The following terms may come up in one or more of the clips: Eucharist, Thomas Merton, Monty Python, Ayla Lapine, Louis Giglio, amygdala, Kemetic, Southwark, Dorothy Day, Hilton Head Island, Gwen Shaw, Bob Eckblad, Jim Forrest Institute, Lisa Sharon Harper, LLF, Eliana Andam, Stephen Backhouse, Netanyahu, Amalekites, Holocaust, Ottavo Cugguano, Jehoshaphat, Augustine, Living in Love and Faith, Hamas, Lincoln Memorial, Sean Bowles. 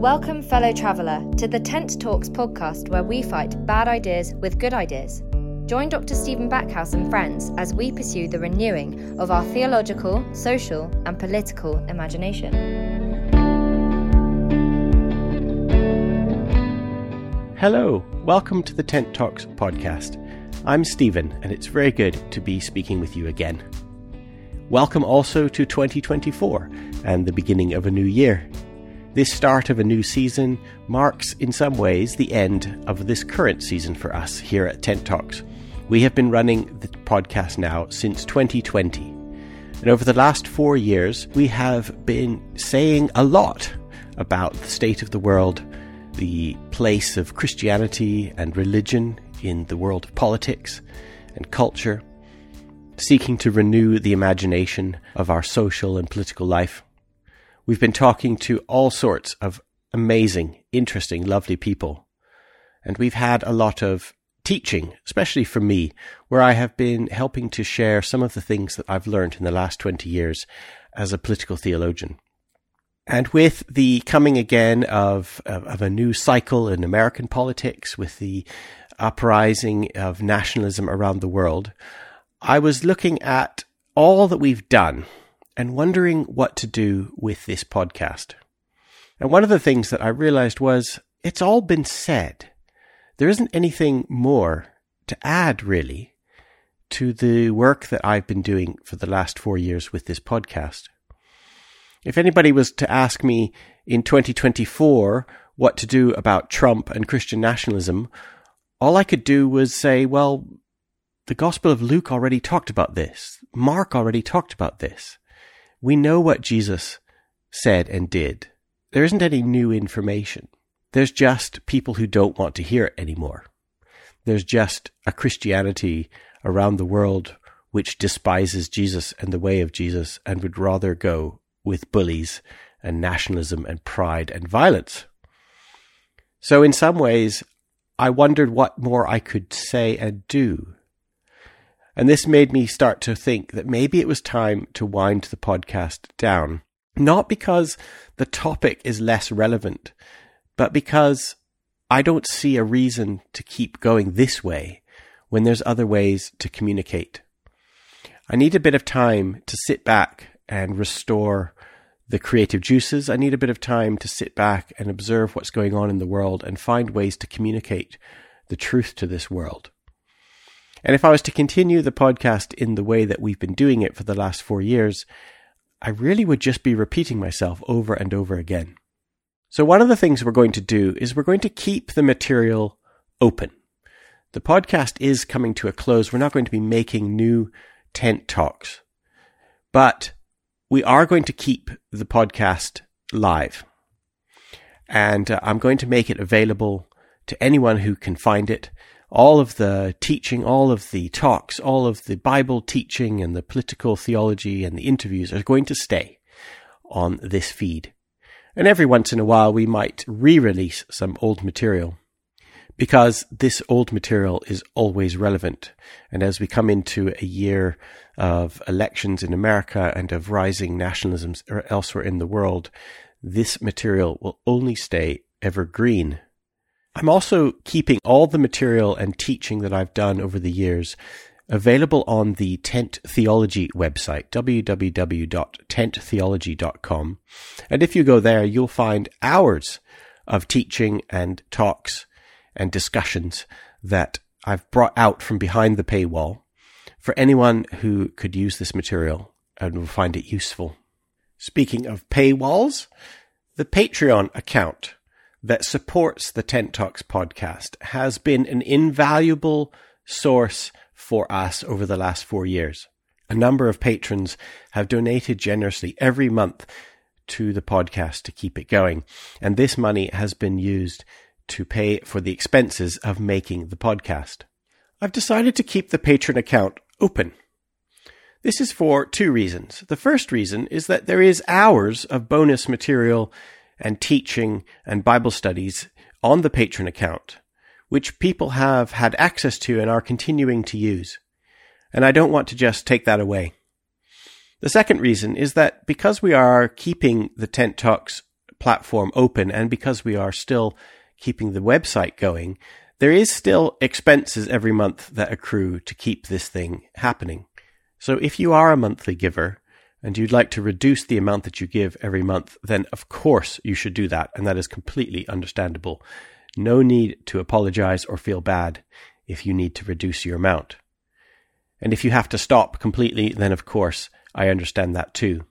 Welcome, fellow traveller, to the Tent Talks podcast, where we fight bad ideas with good ideas. Join Dr. Stephen Backhouse and friends as we pursue the renewing of our theological, social, and political imagination. Hello, welcome to the Tent Talks podcast. I'm Stephen, and it's very good to be speaking with you again. Welcome also to 2024 and the beginning of a new year. This start of a new season marks, in some ways, the end of this current season for us here at Tent Talks. We have been running the podcast now since 2020, and over the last 4 years, we have been saying a lot about the state of the world, the place of Christianity and religion in the world of politics and culture, seeking to renew the imagination of our social and political life. We've been talking to all sorts of amazing, interesting, lovely people. And we've had a lot of teaching, especially for me, where I have been helping to share some of the things that I've learned in the last 20 years as a political theologian. And with the coming again of a new cycle in American politics, with the uprising of nationalism around the world, I was looking at all that we've done and wondering what to do with this podcast. And one of the things that I realized was it's all been said. There isn't anything more to add, really, to the work that I've been doing for the last 4 years with this podcast. If anybody was to ask me in 2024 what to do about Trump and Christian nationalism, all I could do was say, well, the Gospel of Luke already talked about this. Mark already talked about this. We know what Jesus said and did. There isn't any new information. There's just people who don't want to hear it anymore. There's just a Christianity around the world which despises Jesus and the way of Jesus and would rather go with bullies and nationalism and pride and violence. So in some ways, I wondered what more I could say and do. And this made me start to think that maybe it was time to wind the podcast down. Not because the topic is less relevant, but because I don't see a reason to keep going this way when there's other ways to communicate. I need a bit of time to sit back and restore the creative juices. I need a bit of time to sit back and observe what's going on in the world and find ways to communicate the truth to this world. And if I was to continue the podcast in the way that we've been doing it for the last 4 years, I really would just be repeating myself over and over again. So one of the things we're going to do is we're going to keep the material open. The podcast is coming to a close. We're not going to be making new Tent Talks, but we are going to keep the podcast live. And I'm going to make it available to anyone who can find it. All of the teaching, all of the talks, all of the Bible teaching and the political theology and the interviews are going to stay on this feed. And every once in a while, we might re-release some old material, because this old material is always relevant. And as we come into a year of elections in America and of rising nationalisms elsewhere in the world, this material will only stay evergreen. I'm also keeping all the material and teaching that I've done over the years available on the Tent Theology website, www.tenttheology.com. And if you go there, you'll find hours of teaching and talks and discussions that I've brought out from behind the paywall for anyone who could use this material and will find it useful. Speaking of paywalls, the Patreon account that supports the Tent Talks podcast has been an invaluable source for us over the last 4 years. A number of patrons have donated generously every month to the podcast to keep it going, and this money has been used to pay for the expenses of making the podcast. I've decided to keep the Patreon account open. This is for two reasons. The first reason is that there is hours of bonus material and teaching and Bible studies on the Patreon account, which people have had access to and are continuing to use. And I don't want to just take that away. The second reason is that because we are keeping the Tent Talks platform open, and because we are still keeping the website going, there is still expenses every month that accrue to keep this thing happening. So if you are a monthly giver and you'd like to reduce the amount that you give every month, then of course you should do that, and that is completely understandable. No need to apologize or feel bad if you need to reduce your amount. And if you have to stop completely, then of course I understand that too.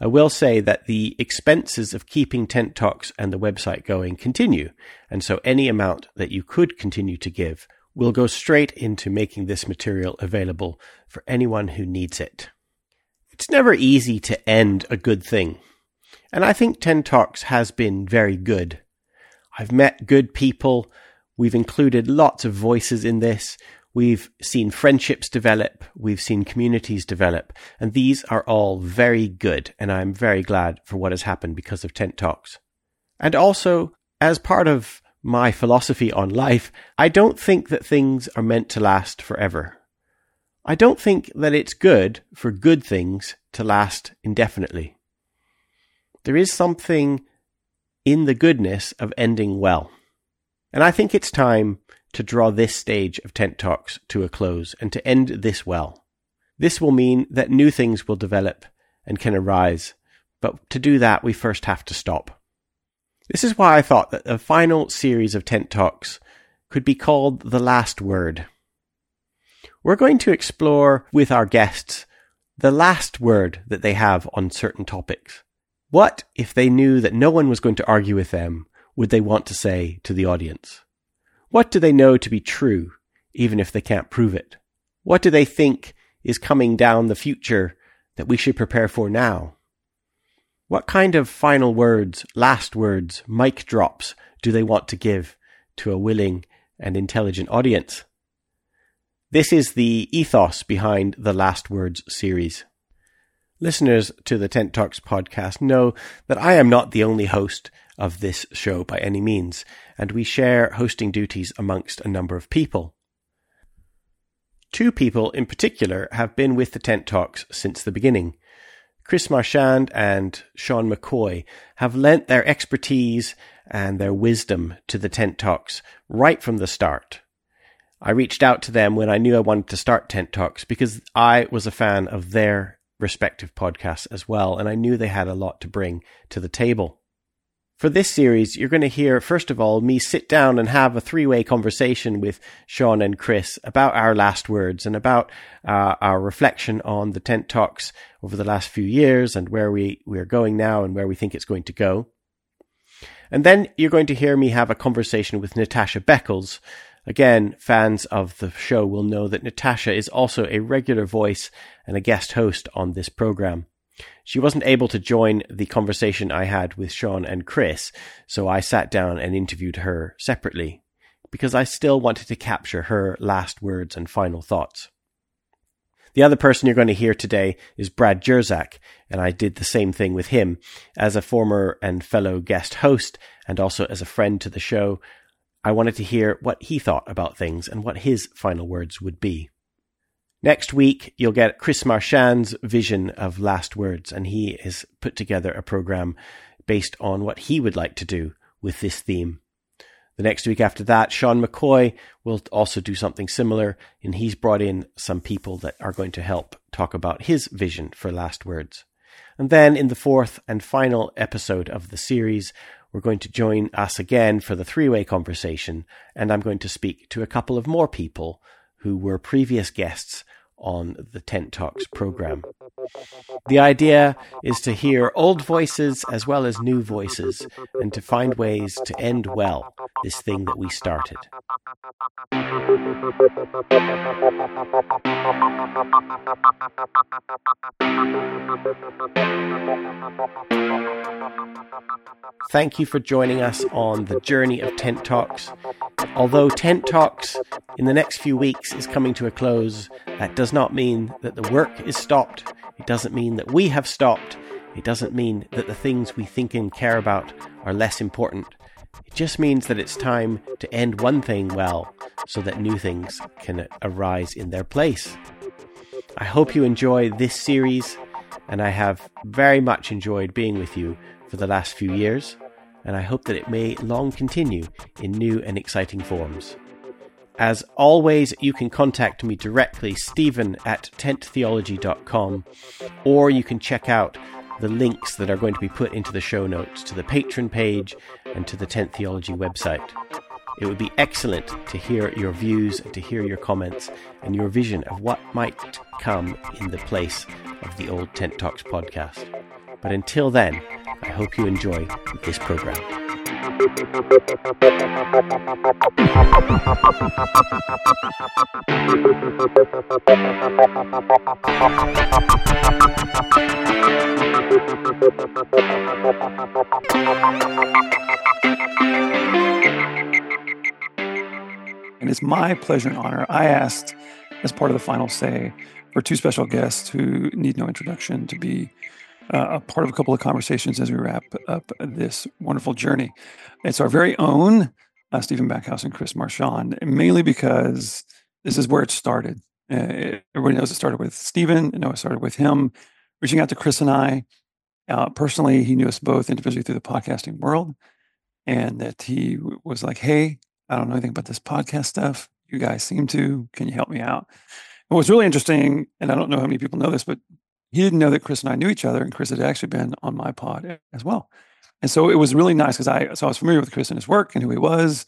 I will say that the expenses of keeping Tent Talks and the website going continue, and so any amount that you could continue to give will go straight into making this material available for anyone who needs it. It's never easy to end a good thing, and I think Tent Talks has been very good. I've met good people, we've included lots of voices in this, we've seen friendships develop, we've seen communities develop, and these are all very good, and I'm very glad for what has happened because of Tent Talks. And also, as part of my philosophy on life, I don't think that things are meant to last forever. I don't think that it's good for good things to last indefinitely. There is something in the goodness of ending well. And I think it's time to draw this stage of Tent Talks to a close and to end this well. This will mean that new things will develop and can arise, but to do that we first have to stop. This is why I thought that the final series of Tent Talks could be called The Last Word. We're going to explore with our guests the last word that they have on certain topics. What, if they knew that no one was going to argue with them, would they want to say to the audience? What do they know to be true, even if they can't prove it? What do they think is coming down the future that we should prepare for now? What kind of final words, last words, mic drops do they want to give to a willing and intelligent audience? This is the ethos behind the Last Words series. Listeners to the Tent Talks podcast know that I am not the only host of this show by any means, and we share hosting duties amongst a number of people. Two people in particular have been with the Tent Talks since the beginning. Chris Marchand and Sean McCoy have lent their expertise and their wisdom to the Tent Talks right from the start. I reached out to them when I knew I wanted to start Tent Talks because I was a fan of their respective podcasts as well, and I knew they had a lot to bring to the table. For this series, you're going to hear, first of all, me sit down and have a three-way conversation with Sean and Chris about our last words and about our reflection on the Tent Talks over the last few years and where we're going now and where we think it's going to go. And then you're going to hear me have a conversation with Natasha Beckles. Again, fans of the show will know that Natasha is also a regular voice and a guest host on this program. She wasn't able to join the conversation I had with Sean and Chris, so I sat down and interviewed her separately, because I still wanted to capture her last words and final thoughts. The other person you're going to hear today is Brad Jersak, and I did the same thing with him. As a former and fellow guest host, and also as a friend to the show, I wanted to hear what he thought about things and what his final words would be. Next week, you'll get Chris Marchand's vision of last words, and he has put together a program based on what he would like to do with this theme. The next week after that, Sean McCoy will also do something similar, and he's brought in some people that are going to help talk about his vision for last words. And then in the fourth and final episode of the series, we're going to join us again for the three-way conversation, and I'm going to speak to a couple of more people who were previous guests on the Tent Talks program. The idea is to hear old voices as well as new voices, and to find ways to end well this thing that we started. Thank you for joining us on the journey of Tent Talks. Although Tent Talks in the next few weeks is coming to a close, that does not mean that the work is stopped. It doesn't mean that we have stopped. It doesn't mean that the things we think and care about are less important. It just means that it's time to end one thing well so that new things can arise in their place. I hope you enjoy this series, and I have very much enjoyed being with you for the last few years, and I hope that it may long continue in new and exciting forms. As always, you can contact me directly, stephen@tenttheology.com, or you can check out the links that are going to be put into the show notes to the Patreon page and to the Tent Theology website. It would be excellent to hear your views, and to hear your comments, and your vision of what might come in the place of the old Tent Talks podcast. But until then, I hope you enjoy this program. And it's my pleasure and honor. I asked, as part of the final say, for two special guests who need no introduction to be a part of a couple of conversations as we wrap up this wonderful journey. It's our very own Stephen Backhouse and Chris Marchand, mainly because this is where it started. Everybody knows it started with Stephen. I know it started with him reaching out to Chris and I. Personally, he knew us both individually through the podcasting world, and that he was like, hey, I don't know anything about this podcast stuff. You guys seem to. Can you help me out? And what's really interesting, and I don't know how many people know this, but he didn't know that Chris and I knew each other, and Chris had actually been on my pod as well. And so it was really nice because I was familiar with Chris and his work and who he was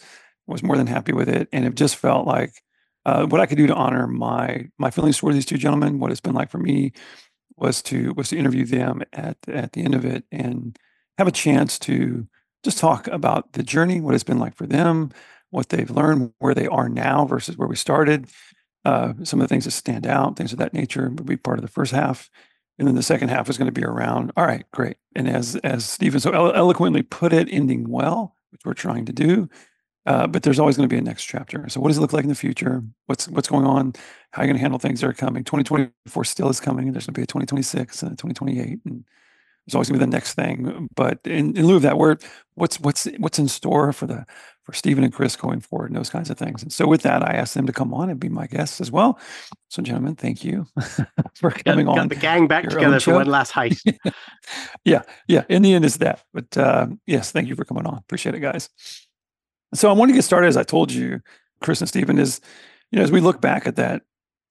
more than happy with it. And it just felt like what I could do to honor my feelings toward these two gentlemen, what it's been like for me, was to interview them at the end of it and have a chance to just talk about the journey, what it's been like for them, what they've learned, where they are now versus where we started, some of the things that stand out, things of that nature would be part of the first half. And then the second half is going to be around, all right, great. And as Stephen so eloquently put it, ending well, which we're trying to do, but there's always going to be a next chapter. So what does it look like in the future? What's going on? How are you going to handle things that are coming? 2024 still is coming, and there's going to be a 2026 and a 2028, and there's always going to be the next thing. But in lieu of that, what's in store for Stephen and Chris going forward and those kinds of things. And so with that, I asked them to come on and be my guests as well. So gentlemen, thank you for coming on. Got the gang back together for one last heist. Yeah. In the end is that. But yes, thank you for coming on. Appreciate it, guys. So I want to get started, as I told you, Chris and Stephen, is, you know, as we look back at that,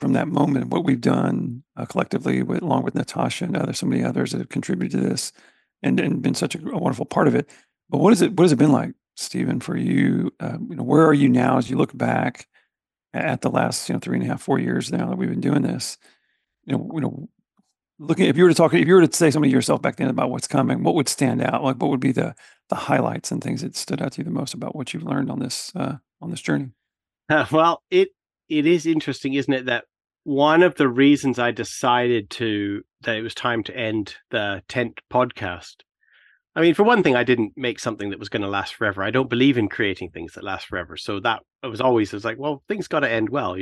from that moment, what we've done collectively, along with Natasha and so many others that have contributed to this, and been such a wonderful part of it. But what has it been like, Stephen, for you? Where are you now as you look back at the last 3.5, 4 years now that we've been doing this? Looking, if you were to say something to yourself back then about what's coming, what would stand out? Like, what would be the highlights and things that stood out to you the most about what you've learned on this journey? Well, it is interesting, isn't it, that one of the reasons I decided that it was time to end the Tent podcast. I mean, for one thing, I didn't make something that was going to last forever. I don't believe in creating things that last forever. So that it was like, well, things got to end well,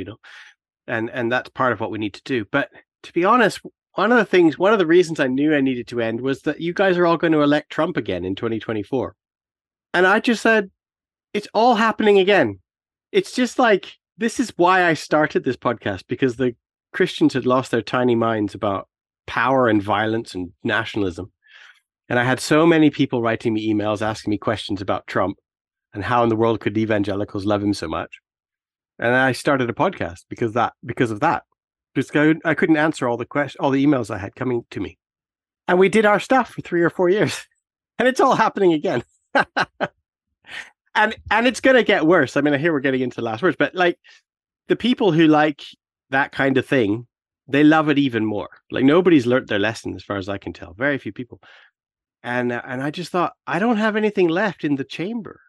and that's part of what we need to do. But to be honest, one of the reasons I knew I needed to end was that you guys are all going to elect Trump again in 2024. And I just said, it's all happening again. It's just like, this is why I started this podcast, because the Christians had lost their tiny minds about power and violence and nationalism. And I had so many people writing me emails, asking me questions about Trump and how in the world could evangelicals love him so much. And I started a podcast because of that. Just I couldn't answer all the emails I had coming to me. And we did our stuff for 3 or 4 years, and it's all happening again. And it's going to get worse. I mean, I hear we're getting into the last words, but like the people who like that kind of thing, they love it even more. Like nobody's learned their lesson as far as I can tell. Very few people. And I just thought, I don't have anything left in the chamber.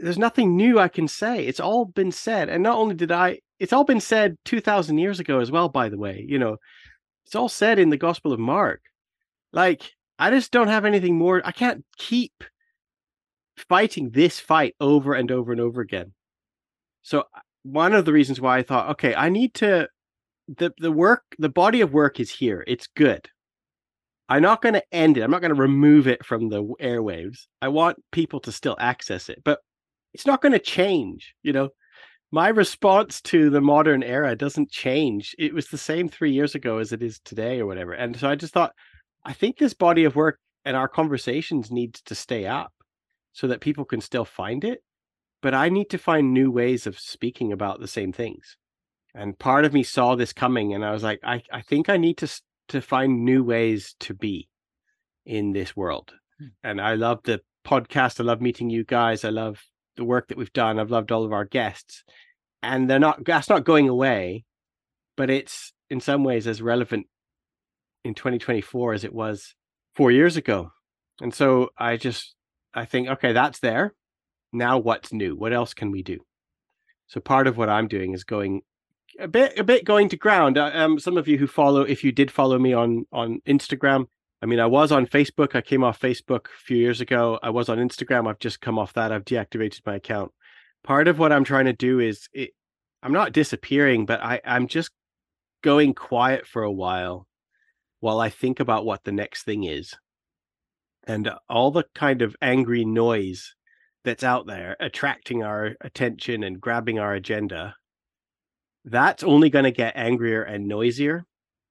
There's nothing new I can say. It's all been said. And not only it's all been said 2,000 years ago as well, by the way, it's all said in the Gospel of Mark. Like, I just don't have anything more. I can't keep fighting this fight over and over and over again. So one of the reasons why I thought, okay, I need to, the body of work is here. It's good. I'm not going to end it. I'm not going to remove it from the airwaves. I want people to still access it, but it's not going to change. My response to the modern era doesn't change. It was the same 3 years ago as it is today or whatever. And so I just thought, I think this body of work and our conversations need to stay up so that people can still find it. But I need to find new ways of speaking about the same things. And part of me saw this coming, and I was like, I think I need to find new ways to be in this world. And I love the podcast. I love meeting you guys. I love the work that we've done. I've loved all of our guests, and that's not going away, but it's in some ways as relevant in 2024 as it was 4 years ago. And so I think, okay, that's there. Now what's new? What else can we do? So part of what I'm doing is going a bit going to ground. Some of you who follow, if you did follow me on Instagram, I mean, I was on Facebook. I came off Facebook a few years ago. I was on Instagram. I've just come off that. I've deactivated my account. Part of what I'm trying to do is I'm not disappearing, but I'm just going quiet for a while I think about what the next thing is. And all the kind of angry noise that's out there attracting our attention and grabbing our agenda, that's only going to get angrier and noisier.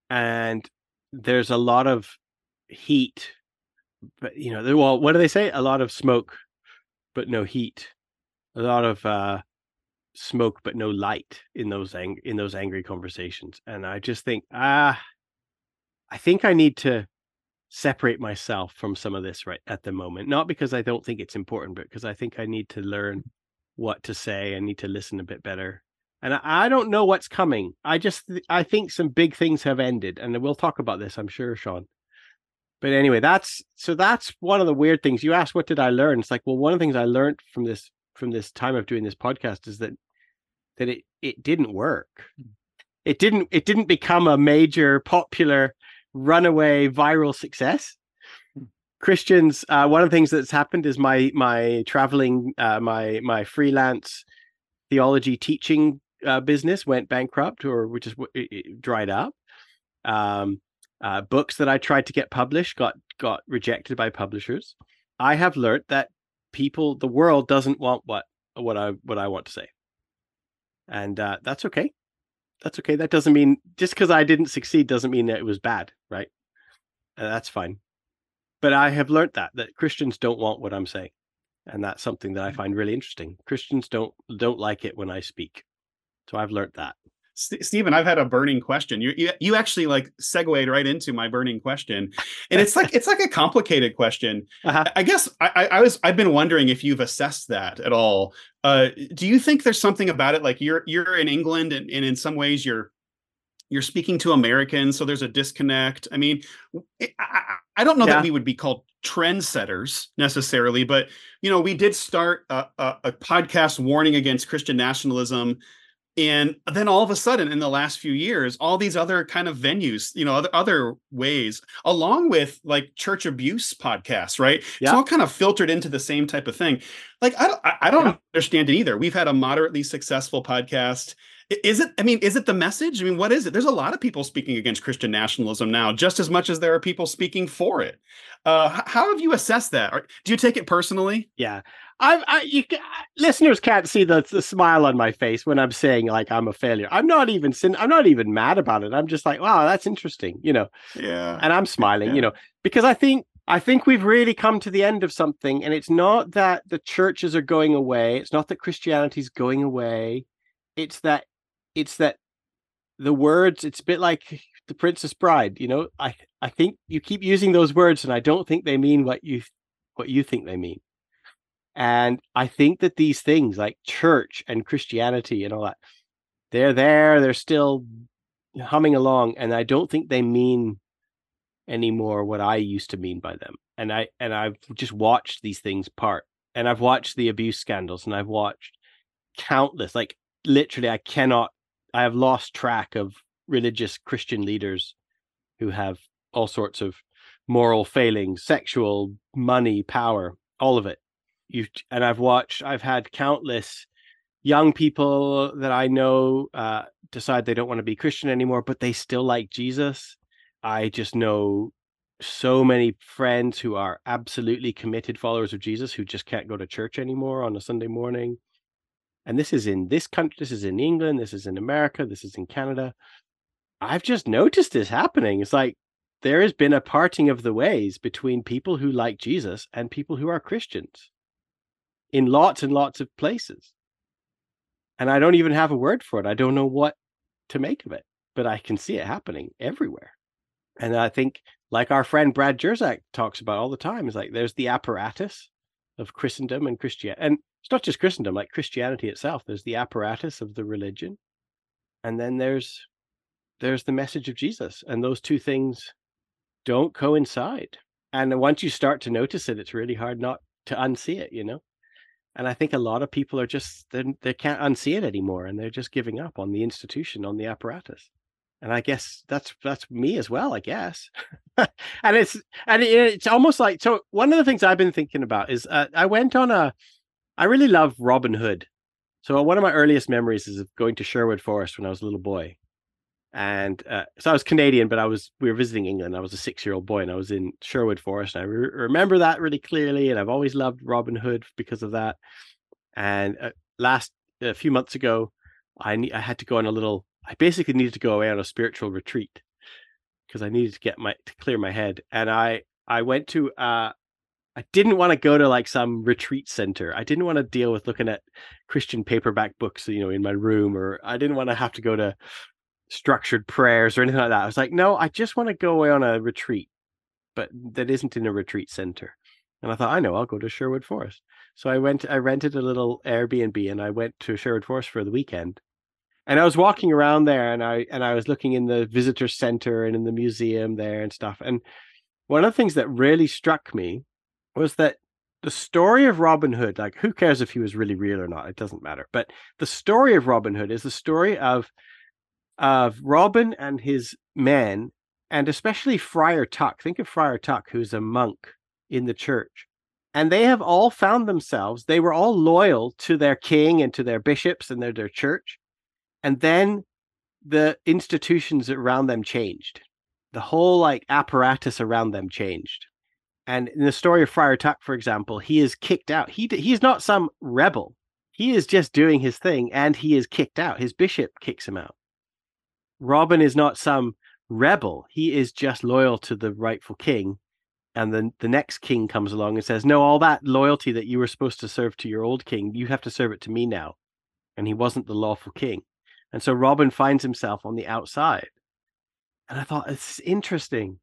And there's a lot of heat, but well, what do they say? A lot of smoke but no heat, a lot of smoke but no light in those angry conversations. And I just think I think I need to separate myself from some of this right at the moment, not because I don't think it's important, but because I think I need to learn what to say and need to listen a bit better. And I don't know what's coming. I think some big things have ended, and we'll talk about this, I'm sure, Sean. But anyway, that's one of the weird things. You asked, what did I learn? It's like, well, one of the things I learned from this time of doing this podcast is that it didn't work. It didn't become a major popular runaway viral success. Christians, one of the things that's happened is my traveling, my freelance theology teaching business went bankrupt, or just it dried up. Books that I tried to get published got rejected by publishers. I have learned that the world doesn't want what I want to say, and that's okay. That's okay. That doesn't mean, just because I didn't succeed doesn't mean that it was bad, right? And that's fine. But I have learned that Christians don't want what I'm saying, and that's something that I find really interesting. Christians don't like it when I speak, so I've learned that. Stephen, I've had a burning question. You actually like segued right into my burning question, and it's like a complicated question. Uh-huh. I guess I've been wondering if you've assessed that at all. Do you think there's something about it? Like you're in England, and in some ways you're speaking to Americans, so there's a disconnect. I mean, I don't know that we would be called trendsetters necessarily, but we did start a podcast warning against Christian nationalism. And then all of a sudden, in the last few years, all these other kind of venues, other ways, along with like church abuse podcasts, right? Yeah. It's all kind of filtered into the same type of thing. Like, I don't understand it either. We've had a moderately successful podcast. Is it the message? I mean, what is it? There's a lot of people speaking against Christian nationalism now, just as much as there are people speaking for it. How have you assessed that? Do you take it personally? Yeah. Listeners can't see the smile on my face when I'm saying like I'm a failure. I'm not even mad about it. I'm just like, wow, that's interesting, Yeah. And I'm smiling, because I think we've really come to the end of something. And it's not that the churches are going away. It's not that Christianity's going away. It's that the words. It's a bit like the Princess Bride. I think you keep using those words, and I don't think they mean what you think they mean. And I think that these things like church and Christianity and all that, they're there, they're still humming along, and I don't think they mean anymore what I used to mean by them. And I've just watched these things part, and I've watched the abuse scandals, and I've watched countless, like literally I have lost track of religious Christian leaders who have all sorts of moral failings, sexual, money, power, all of it. I've had countless young people that I know decide they don't want to be Christian anymore, but they still like Jesus. I just know so many friends who are absolutely committed followers of Jesus who just can't go to church anymore on a Sunday morning. And this is in this country, this is in England, this is in America, this is in Canada. I've just noticed this happening. It's like, there has been a parting of the ways between people who like Jesus and people who are Christians in lots and lots of places. And I don't even have a word for it. I don't know what to make of it, but I can see it happening everywhere. And I think, like our friend Brad Jersak talks about all the time, is like there's the apparatus of Christendom and Christianity. And it's not just Christendom, like Christianity itself. There's the apparatus of the religion. And then there's the message of Jesus. And those two things don't coincide. And once you start to notice it, it's really hard not to unsee it, you know? And I think a lot of people are just, they can't unsee it anymore. And they're just giving up on the institution, on the apparatus. And I guess that's me as well, I guess. and it's almost like, so one of the things I've been thinking about is I really love Robin Hood. So one of my earliest memories is of going to Sherwood Forest when I was a little boy. And so I was Canadian, but we were visiting England. I was a 6-year-old boy and I was in Sherwood Forest. And I remember that really clearly. And I've always loved Robin Hood because of that. And a few months ago, I had to go on I basically needed to go away on a spiritual retreat because I needed to clear my head. And I went to, I didn't want to go to like some retreat center. I didn't want to deal with looking at Christian paperback books, you know, in my room, or I didn't want to have to go to structured prayers or anything like that. I was like, no, I just want to go away on a retreat, but that isn't in a retreat center. And I thought, I know, I'll go to Sherwood Forest. So I rented a little Airbnb and I went to Sherwood Forest for the weekend. And I was walking around there and I was looking in the visitor center and in the museum there and stuff. And one of the things that really struck me was that the story of Robin Hood, like who cares if he was really real or not? It doesn't matter. But the story of Robin Hood is the story of Robin and his men, and especially Friar Tuck. Think of Friar Tuck, who's a monk in the church. And they have all found themselves, they were all loyal to their king and to their bishops and their church. And then the institutions around them changed. The whole like apparatus around them changed. And in the story of Friar Tuck, for example, he is kicked out. He's not some rebel. He is just doing his thing and he is kicked out. His bishop kicks him out. Robin is not some rebel. He is just loyal to the rightful king. And then the next king comes along and says, no, all that loyalty that you were supposed to serve to your old king, you have to serve it to me now. And he wasn't the lawful king. And so Robin finds himself on the outside. And I thought, it's interesting.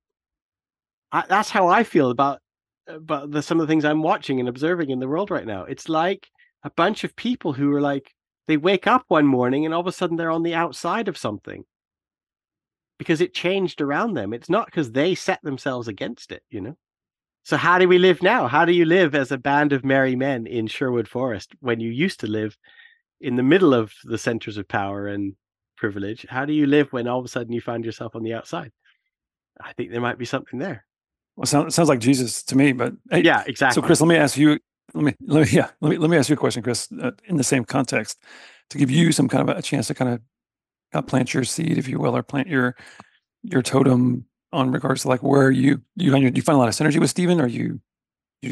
That's how I feel about some of the things I'm watching and observing in the world right now. It's like a bunch of people who are like, they wake up one morning and all of a sudden they're on the outside of something. Because it changed around them. It's not because they set themselves against it, you know? So how do we live now? How do you live as a band of merry men in Sherwood Forest when you used to live in the middle of the centers of power and privilege? How do you live when all of a sudden you find yourself on the outside? I think there might be something there. Well, sounds like Jesus to me, but hey, yeah, exactly. So Chris, let me ask you a question, Chris, in the same context, to give you some kind of a chance to kind of plant your seed, if you will, or plant your totem on regards to like, where are you do you find a lot of synergy with Stephen, or do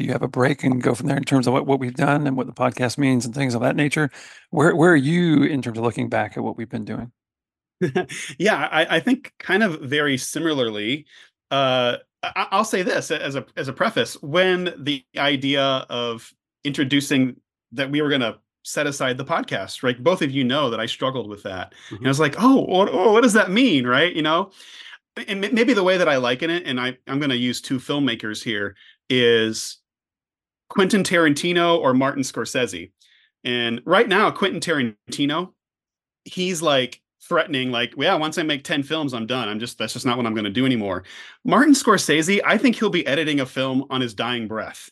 you have a break and go from there in terms of what we've done and what the podcast means and things of that nature? Where are you in terms of looking back at what we've been doing? Yeah, I think kind of very similarly. I'll say this as a preface: when the idea of introducing that we were going to set aside the podcast, right? Both of you know that I struggled with that, mm-hmm. And I was like, what does that mean, right? You know, and maybe the way that I liken it, and I'm going to use two filmmakers here, is Quentin Tarantino or Martin Scorsese. And right now, Quentin Tarantino, he's like threatening, like, yeah, once I make 10 films, I'm done. That's just not what I'm going to do anymore. Martin Scorsese, I think he'll be editing a film on his dying breath,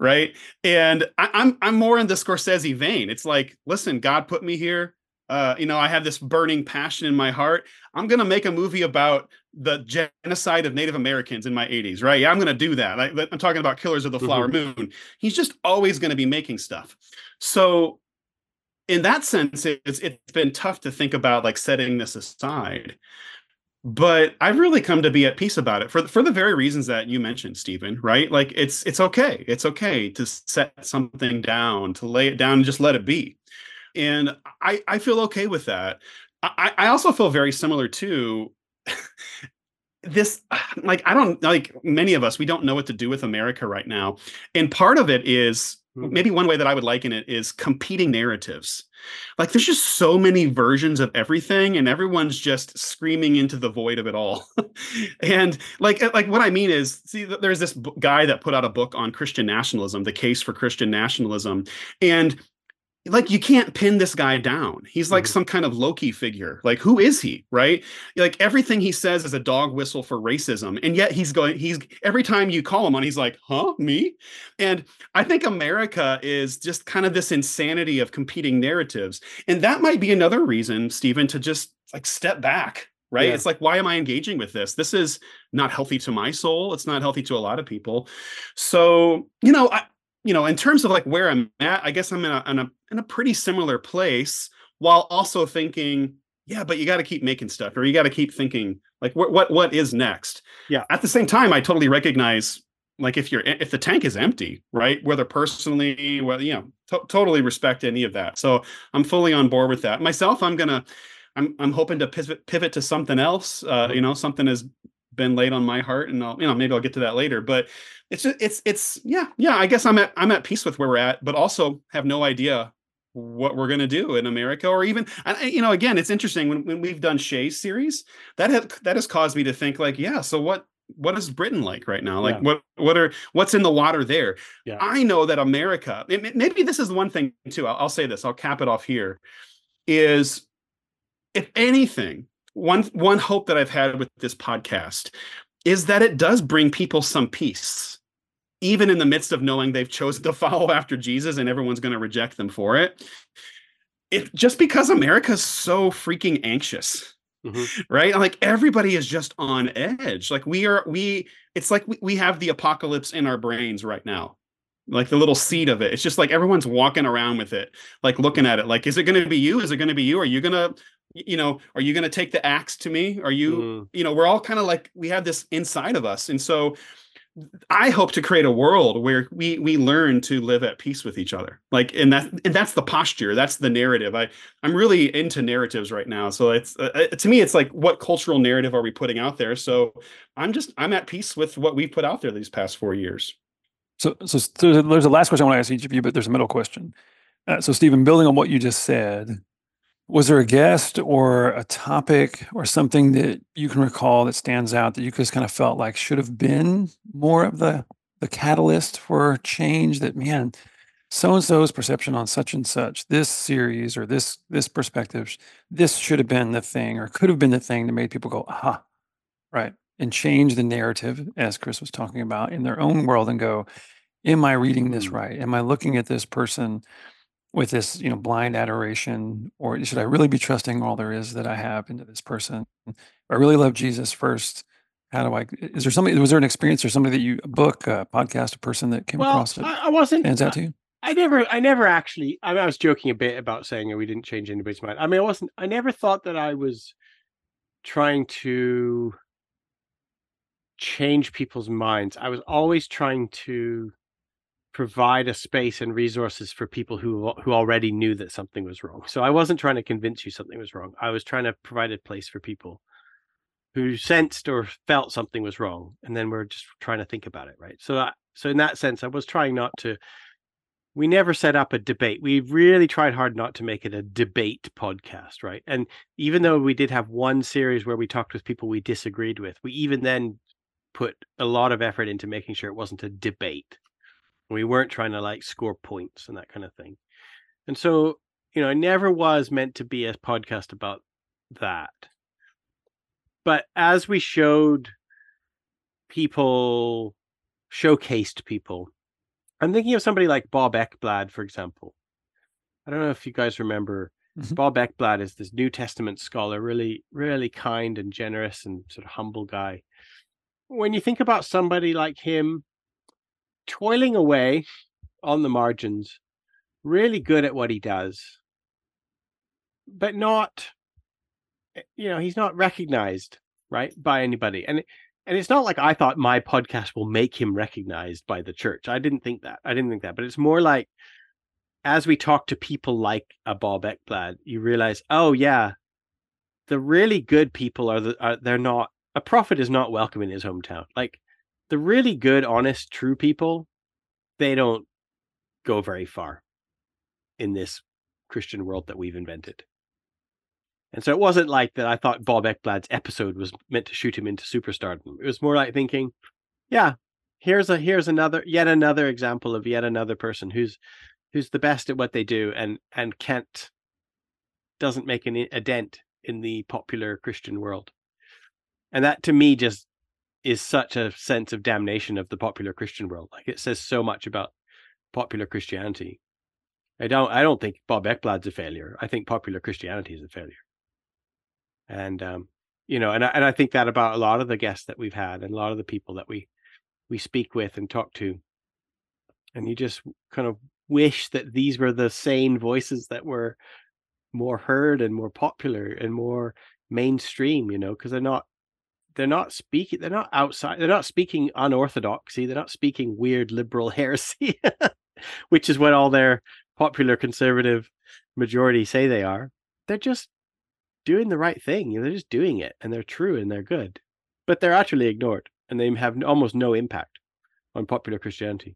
right? And I'm more in the Scorsese vein. It's like, listen, God put me here. I have this burning passion in my heart. I'm going to make a movie about the genocide of Native Americans in my 80s, right? Yeah, I'm going to do that. I'm talking about Killers of the Flower Moon. He's just always going to be making stuff. So in that sense, it's been tough to think about like setting this aside. But I've really come to be at peace about it for the very reasons that you mentioned, Stephen, right? Like it's okay. It's okay to set something down, to lay it down and just let it be. And I feel okay with that. I also feel very similar to this, like, I don't, like many of us, we don't know what to do with America right now. And part of it is, maybe one way that I would liken it is competing narratives. Like, there's just so many versions of everything, and everyone's just screaming into the void of it all. And like what I mean is, see, there's this guy that put out a book on Christian nationalism, The Case for Christian Nationalism. And like, you can't pin this guy down. He's like some kind of Loki figure. Like, who is he, right? Like, everything he says is a dog whistle for racism. And yet he's every time you call him on, he's like, huh, me? And I think America is just kind of this insanity of competing narratives. And that might be another reason, Stephen, to just like step back, right? Yeah. It's like, why am I engaging with this? This is not healthy to my soul. It's not healthy to a lot of people. So, you know, in terms of like where I'm at, I guess I'm in a pretty similar place, while also thinking, yeah, but you got to keep making stuff, or you got to keep thinking like what is next? Yeah. At the same time, I totally recognize, like, if the tank is empty, right? Whether personally, whether, you know, totally respect any of that. So I'm fully on board with that. Myself, I'm hoping to pivot to something else. You know, something has been laid on my heart, and I'll, you know, maybe I'll get to that later, but it's just, it's yeah. I guess I'm at peace with where we're at, but also have no idea what we're going to do in America, or even, you know, again, it's interesting when we've done Shay's series, that has caused me to think, like, yeah, so what is Britain like right now? Like, yeah. what's in the water there? Yeah. I know that America, maybe this is one thing too. I'll say this, I'll cap it off here, is, if anything, one hope that I've had with this podcast is that it does bring people some peace, even in the midst of knowing they've chosen to follow after Jesus and everyone's going to reject them for it. Just because America's so freaking anxious, right? Like, everybody is just on edge. Like, it's like we have the apocalypse in our brains right now. Like, the little seed of it. It's just like everyone's walking around with it, like looking at it, like, is it going to be you? Is it going to be you? Are you going to, you know, are you going to take the axe to me? Are you, you know, we're all kind of like, we have this inside of us. And so I hope to create a world where we learn to live at peace with each other. Like, and that's the posture. That's the narrative. I'm really into narratives right now. So it's, to me, it's like, what cultural narrative are we putting out there? So I'm at peace with what we've put out there these past 4 years. So there's a last question I want to ask each of you, but there's a middle question. So, Stephen, building on what you just said, was there a guest or a topic or something that you can recall that stands out that you just kind of felt like should have been more of the catalyst for change? That, man, so-and-so's perception on such and such, this series or this perspective, this should have been the thing, or could have been the thing that made people go, aha, right? And change the narrative, as Chris was talking about, in their own world, and go, am I reading this right? Am I looking at this person with this, you know, blind adoration? Or should I really be trusting all there is that I have into this person? If I really love Jesus first, how do I, is there somebody, was there an experience or somebody that you, a book, a podcast, a person that came across it? I wasn't, stands out to you? I never actually, I mean, I was joking a bit about saying, oh, we didn't change anybody's mind. I mean, I never thought that I was trying to change people's minds. I was always trying to provide a space and resources for people who already knew that something was wrong. So I wasn't trying to convince you something was wrong. I was trying to provide a place for people who sensed or felt something was wrong, and then we're just trying to think about it, right? So in that sense, I was trying not to, we never set up a debate. We really tried hard not to make it a debate podcast, right? And even though we did have one series where we talked with people we disagreed with, we even then put a lot of effort into making sure it wasn't a debate. We weren't trying to like score points and that kind of thing. And so, you know, it never was meant to be a podcast about that. But as we showcased people, I'm thinking of somebody like Bob Eckblad, for example. I don't know if you guys remember, Bob Eckblad is this New Testament scholar, really, really kind and generous and sort of humble guy. When you think about somebody like him, toiling away on the margins, really good at what he does, but not, you know, he's not recognized, right, by anybody. And it's not like I thought my podcast will make him recognized by the church. I didn't think that. But it's more like, as we talk to people like a Bob Eckblad, you realize, oh yeah, the really good people are they're not a prophet is not welcome in his hometown. Like, the really good, honest, true people, they don't go very far in this Christian world that we've invented. And so it wasn't like that I thought Bob Eckblad's episode was meant to shoot him into superstardom. It was more like thinking, yeah, here's yet another example of yet another person who's the best at what they do and can't, doesn't make a dent in the popular Christian world. And that to me just is such a sense of damnation of the popular Christian world. Like, it says so much about popular Christianity. I don't think Bob Eckblad's a failure. I think popular Christianity is a failure. And I think that about a lot of the guests that we've had and a lot of the people that we speak with and talk to. And you just kind of wish that these were the sane voices that were more heard and more popular and more mainstream, you know, because they're not speaking unorthodoxy, they're not speaking weird liberal heresy, which is what all their popular conservative majority say they are. They're just doing the right thing, you know, they're just doing it, and they're true and they're good, but they're utterly ignored and they have almost no impact on popular Christianity.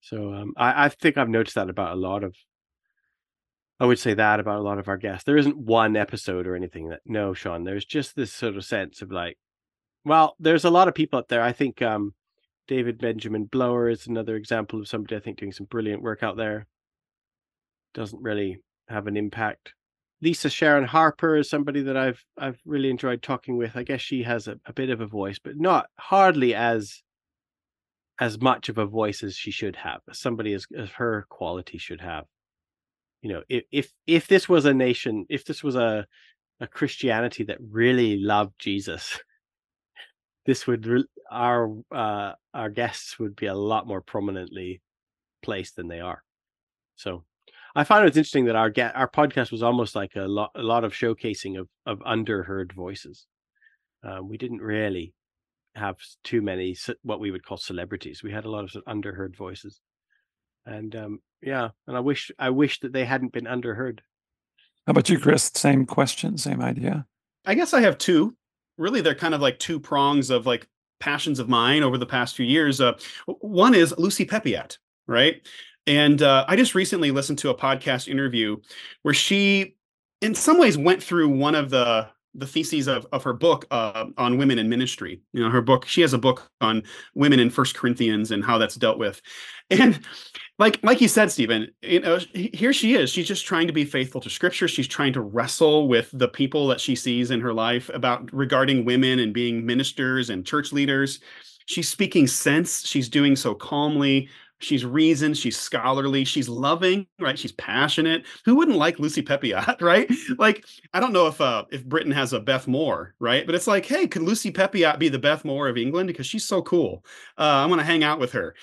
So I think I've noticed that about a lot of, I would say that about a lot of our guests. There isn't one episode or anything that, no, Sean, there's just this sort of sense of like, well, there's a lot of people up there. I think David Benjamin Blower is another example of somebody, I think, doing some brilliant work out there. Doesn't really have an impact. Lisa Sharon Harper is somebody that I've really enjoyed talking with. I guess she has a bit of a voice, but not hardly as much of a voice as she should have, as somebody as her quality should have. You know, if this was a nation, if this was a Christianity that really loved Jesus, this would our guests would be a lot more prominently placed than they are. So I find it's interesting that our podcast was almost like a lot of showcasing of underheard voices. We didn't really have too many what we would call celebrities. We had a lot of underheard voices. And and I wish that they hadn't been underheard. How about you, Chris? Same question, same idea? I guess I have two. Really, they're kind of like two prongs of like passions of mine over the past few years. One is Lucy Peppiatt, right? And I just recently listened to a podcast interview where she, in some ways, went through one of the theses of her book on women in ministry. You know, her book, she has a book on women in 1 Corinthians and how that's dealt with. And like you said, Stephen, you know, here she is. She's just trying to be faithful to Scripture. She's trying to wrestle with the people that she sees in her life about regarding women and being ministers and church leaders. She's speaking sense. She's doing so calmly. She's reasoned, she's scholarly, she's loving, right? She's passionate. Who wouldn't like Lucy Peppiatt, right? Like, I don't know if Britain has a Beth Moore, right? But it's like, hey, could Lucy Peppiatt be the Beth Moore of England? Because she's so cool. I want to hang out with her.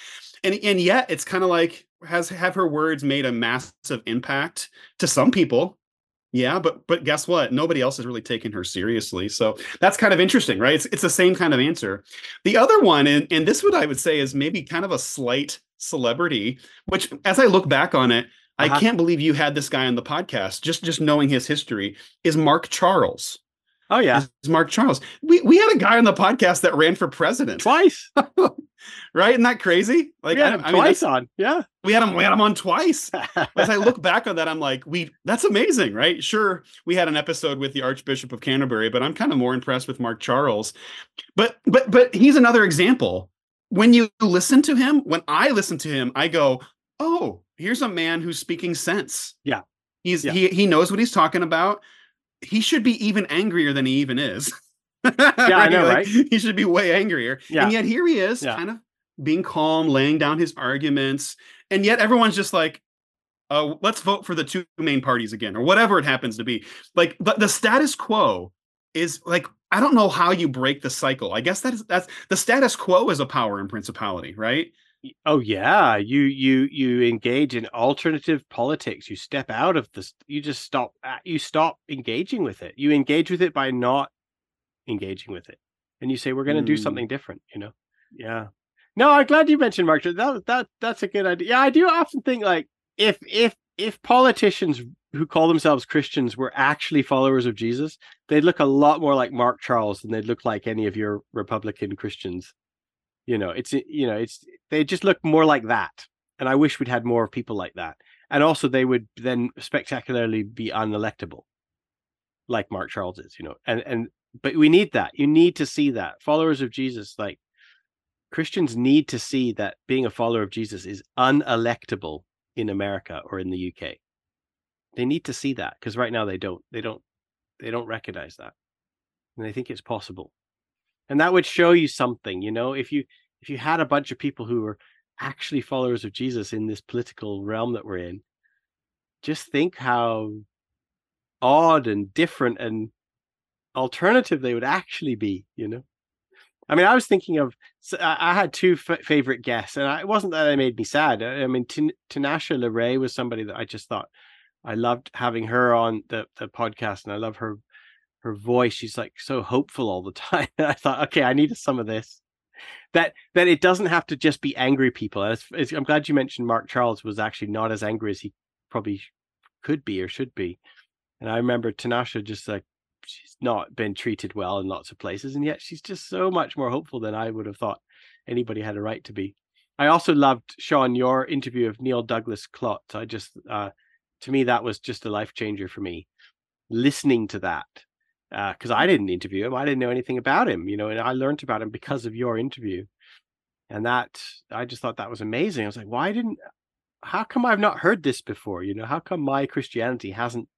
And yet it's kind of like, have her words made a massive impact to some people? Yeah, but guess what? Nobody else has really taken her seriously. So that's kind of interesting, right? It's the same kind of answer. The other one, and this what I would say is maybe kind of a slight celebrity, which as I look back on it, I can't believe you had this guy on the podcast. Just knowing his history, is Mark Charles. Oh yeah, is Mark Charles. We had a guy on the podcast that ran for president twice. Right? Isn't that crazy? Like, we had him twice on. Yeah. We had him on twice. As I look back on that, I'm like, that's amazing, right? Sure, we had an episode with the Archbishop of Canterbury, but I'm kind of more impressed with Mark Charles. But he's another example. When I listen to him, I go, oh, here's a man who's speaking sense. Yeah. He knows what he's talking about. He should be even angrier than he even is. Yeah, right? I know, right? He should be way angrier. Yeah. And yet here he is, kind of being calm, laying down his arguments. And yet everyone's just like, let's vote for the two main parties again, or whatever it happens to be. Like, but the status quo is like, I don't know how you break the cycle. I guess that's the status quo is a power and principality, right? Oh yeah, you engage in alternative politics. You step out of this. You just stop. You stop engaging with it. You engage with it by not engaging with it, and you say we're going to do something different. You know? Yeah. No, I'm glad you mentioned Mark. That's a good idea. Yeah, I do often think like if politicians who call themselves Christians were actually followers of Jesus, they'd look a lot more like Mark Charles than they'd look like any of your Republican Christians. You know, they just look more like that. And I wish we'd had more of people like that. And also they would then spectacularly be unelectable, like Mark Charles is, you know, but we need that. You need to see that. Followers of Jesus, like Christians, need to see that being a follower of Jesus is unelectable in America or in the UK. They need to see that, because right now they don't recognize that. And they think it's possible. And that would show you something, you know, if you had a bunch of people who were actually followers of Jesus in this political realm that we're in, just think how odd and different and alternative they would actually be, you know. I mean, I was thinking of, I had two favorite guests, and it wasn't that they made me sad. I mean, Tinashe Leray was somebody that I just thought, I loved having her on the podcast, and I love her voice. She's like so hopeful all the time. I thought, okay, I need some of this. That it doesn't have to just be angry people. I'm glad you mentioned Mark Charles was actually not as angry as he probably could be or should be. And I remember Tinashe, just like, she's not been treated well in lots of places, and yet she's just so much more hopeful than I would have thought anybody had a right to be. I also loved, Sean, your interview of Neil Douglas Clott. I just, to me, that was just a life changer for me, listening to that. Because I didn't interview him. I didn't know anything about him, you know, and I learned about him because of your interview. And that, I just thought that was amazing. I was like, how come I've not heard this before? You know, how come my Christianity hasn't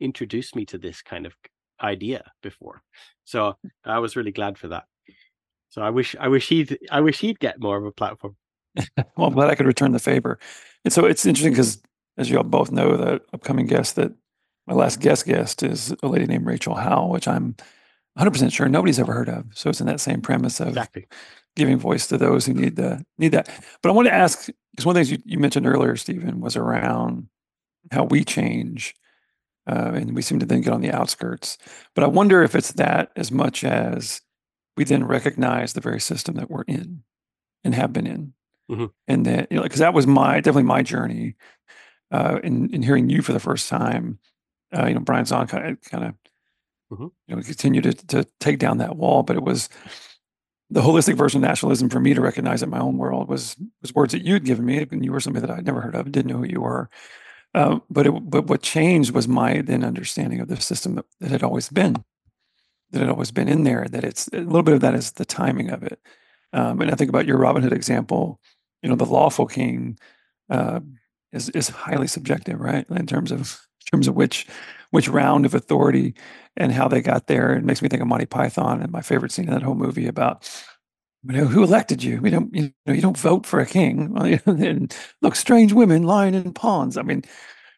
introduced me to this kind of idea before? So I was really glad for that. So I wish he'd get more of a platform. Well, I'm glad I could return the favor. And so it's interesting because, as you all both know, the upcoming guest that my last guest is a lady named Rachel Howe, which I'm 100% sure nobody's ever heard of. So it's in that same premise of giving voice to those who need that. But I want to ask, because one of the things you mentioned earlier, Stephen, was around how we change, and we seem to then get on the outskirts. But I wonder if it's that as much as we then recognize the very system that we're in and have been in. Mm-hmm. And that, you know, because that was definitely my journey in hearing you for the first time. You know, Brian Zahn kind of, mm-hmm. you know, continued to take down that wall, but it was the holistic version of nationalism for me to recognize in my own world was words that you'd given me, and you were somebody that I'd never heard of, didn't know who you were. But what changed was my then understanding of the system that had always been in there, that it's a little bit of that is the timing of it. And I think about your Robin Hood example, you know, the lawful king is highly subjective, right? In terms of which round of authority and how they got there. It makes me think of Monty Python and my favorite scene in that whole movie about, you know, who elected you? You don't vote for a king. And look, strange women lying in ponds. I mean,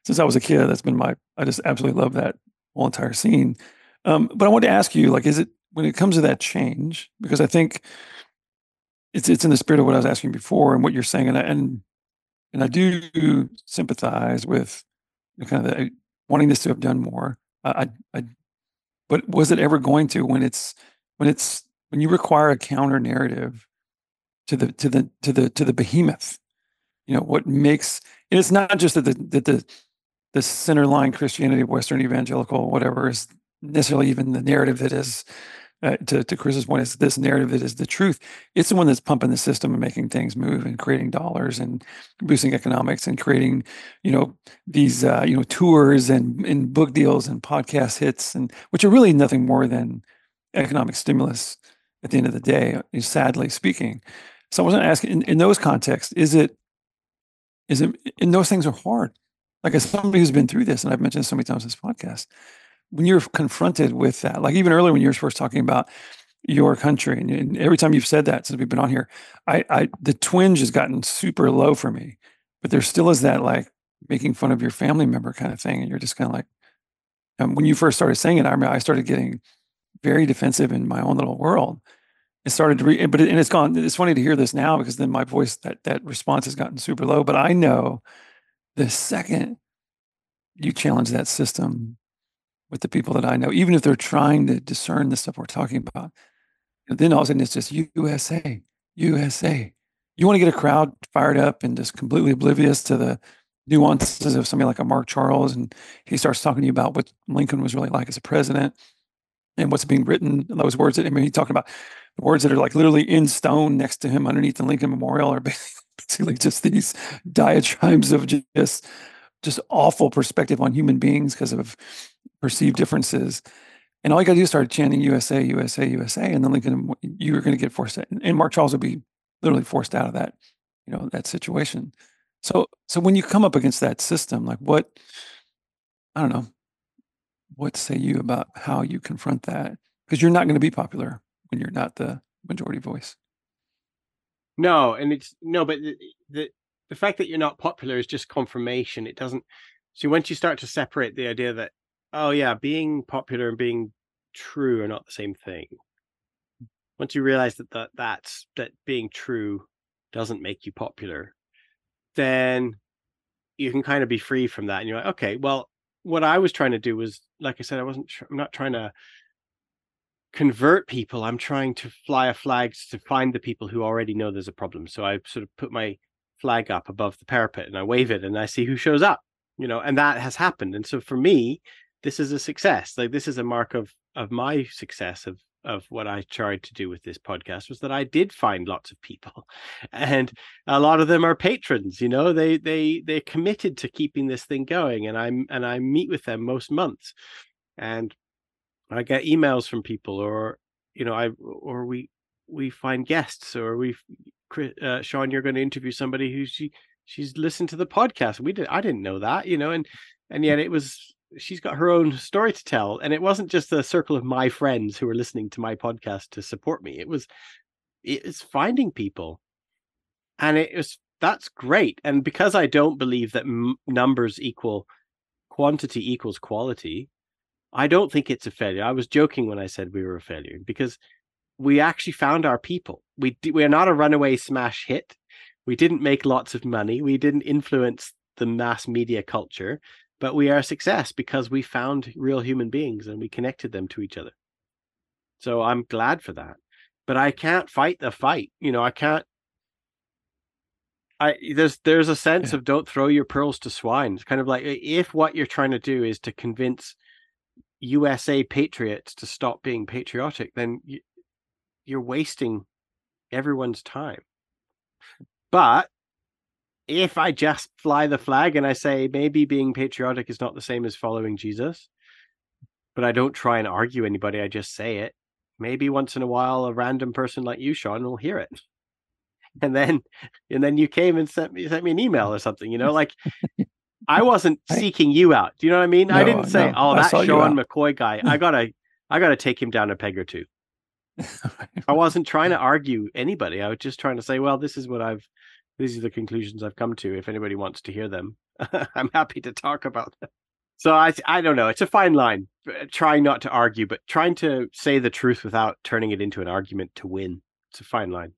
since I was a kid, that's been I just absolutely love that whole entire scene. But I wanted to ask you, like, is it, when it comes to that change, because I think it's in the spirit of what I was asking before and what you're saying. And I do sympathize with kind of wanting this to have done more. But was it ever going to, when you require a counter narrative to the behemoth? You know, what makes, and it's not just that the centerline Christianity of Western evangelical, whatever, is necessarily even the narrative that is, to Chris's point, it's this narrative that is the truth. It's the one that's pumping the system and making things move and creating dollars and boosting economics and creating, you know, these, you know, tours and book deals and podcast hits, and which are really nothing more than economic stimulus at the end of the day, sadly speaking. So I wasn't asking in those contexts, is it, and those things are hard. Like, as somebody who's been through this, and I've mentioned so many times in this podcast, when you're confronted with that, like even earlier when you were first talking about your country, and every time you've said that since we've been on here, the twinge has gotten super low for me, but there still is that, like, making fun of your family member kind of thing. And you're just kind of like, when you first started saying it, I remember I started getting very defensive in my own little world. It started to but and it's gone. It's funny to hear this now, because then my voice, that response has gotten super low, but I know the second you challenge that system with the people that I know, even if they're trying to discern the stuff we're talking about, and then all of a sudden it's just USA. You want to get a crowd fired up and just completely oblivious to the nuances of somebody like a Mark Charles, and he starts talking to you about what Lincoln was really like as a president and what's being written, and those words that, I mean, he's talking about the words that are like literally in stone next to him underneath the Lincoln Memorial are basically just these diatribes of just awful perspective on human beings because of perceived differences. And all you got to do is start chanting USA, USA, USA, and then Lincoln, you are going to get forced out. And Mark Charles will be literally forced out of that, you know, that situation. So when you come up against that system, like what, I don't know, what say you about how you confront that? Because you're not going to be popular when you're not the majority voice. No, and it's no, but the fact that you're not popular is just confirmation. It doesn't. So once you start to separate the idea that, oh yeah, being popular and being true are not the same thing. Once you realize that that being true doesn't make you popular, then you can kind of be free from that. And you're like, okay, well, what I was trying to do was, like I said, I'm not trying to convert people. I'm trying to fly a flag to find the people who already know there's a problem. So I sort of put my flag up above the parapet and I wave it and I see who shows up, you know, and that has happened. And so for me, this is a success. Like this is a mark of my success of what I tried to do with this podcast, was that I did find lots of people, and a lot of them are patrons, you know, they're committed to keeping this thing going. And I meet with them most months, and I get emails from people, or, you know, we find guests, or Sean, you're going to interview somebody who she's listened to the podcast. I didn't know that, you know, and yet it was, she's got her own story to tell. And it wasn't just a circle of my friends who were listening to my podcast to support me. It's finding people, and that's great. And because I don't believe that numbers equal quantity equals quality, I don't think it's a failure. I was joking when I said we were a failure, because we actually found our people. We are not a runaway smash hit. We didn't make lots of money. We didn't influence the mass media culture. But we are a success because we found real human beings and we connected them to each other. So I'm glad for that. But I can't fight the fight. You know, I can't. There's a sense of don't throw your pearls to swine. It's kind of like, if what you're trying to do is to convince USA patriots to stop being patriotic, then you're wasting everyone's time. But if I just fly the flag and I say maybe being patriotic is not the same as following Jesus, but I don't try and argue anybody, I just say it, maybe once in a while a random person like you, Sean, will hear it. And then you came and sent me an email or something, you know, like I wasn't seeking you out. Do you know what I mean? No, I didn't say, oh, that Sean McCoy guy, I gotta take him down a peg or two. I wasn't trying to argue anybody. I was just trying to say, well, these are the conclusions I've come to. If anybody wants to hear them, I'm happy to talk about them. So I don't know. It's a fine line, trying not to argue, but trying to say the truth without turning it into an argument to win. It's a fine line.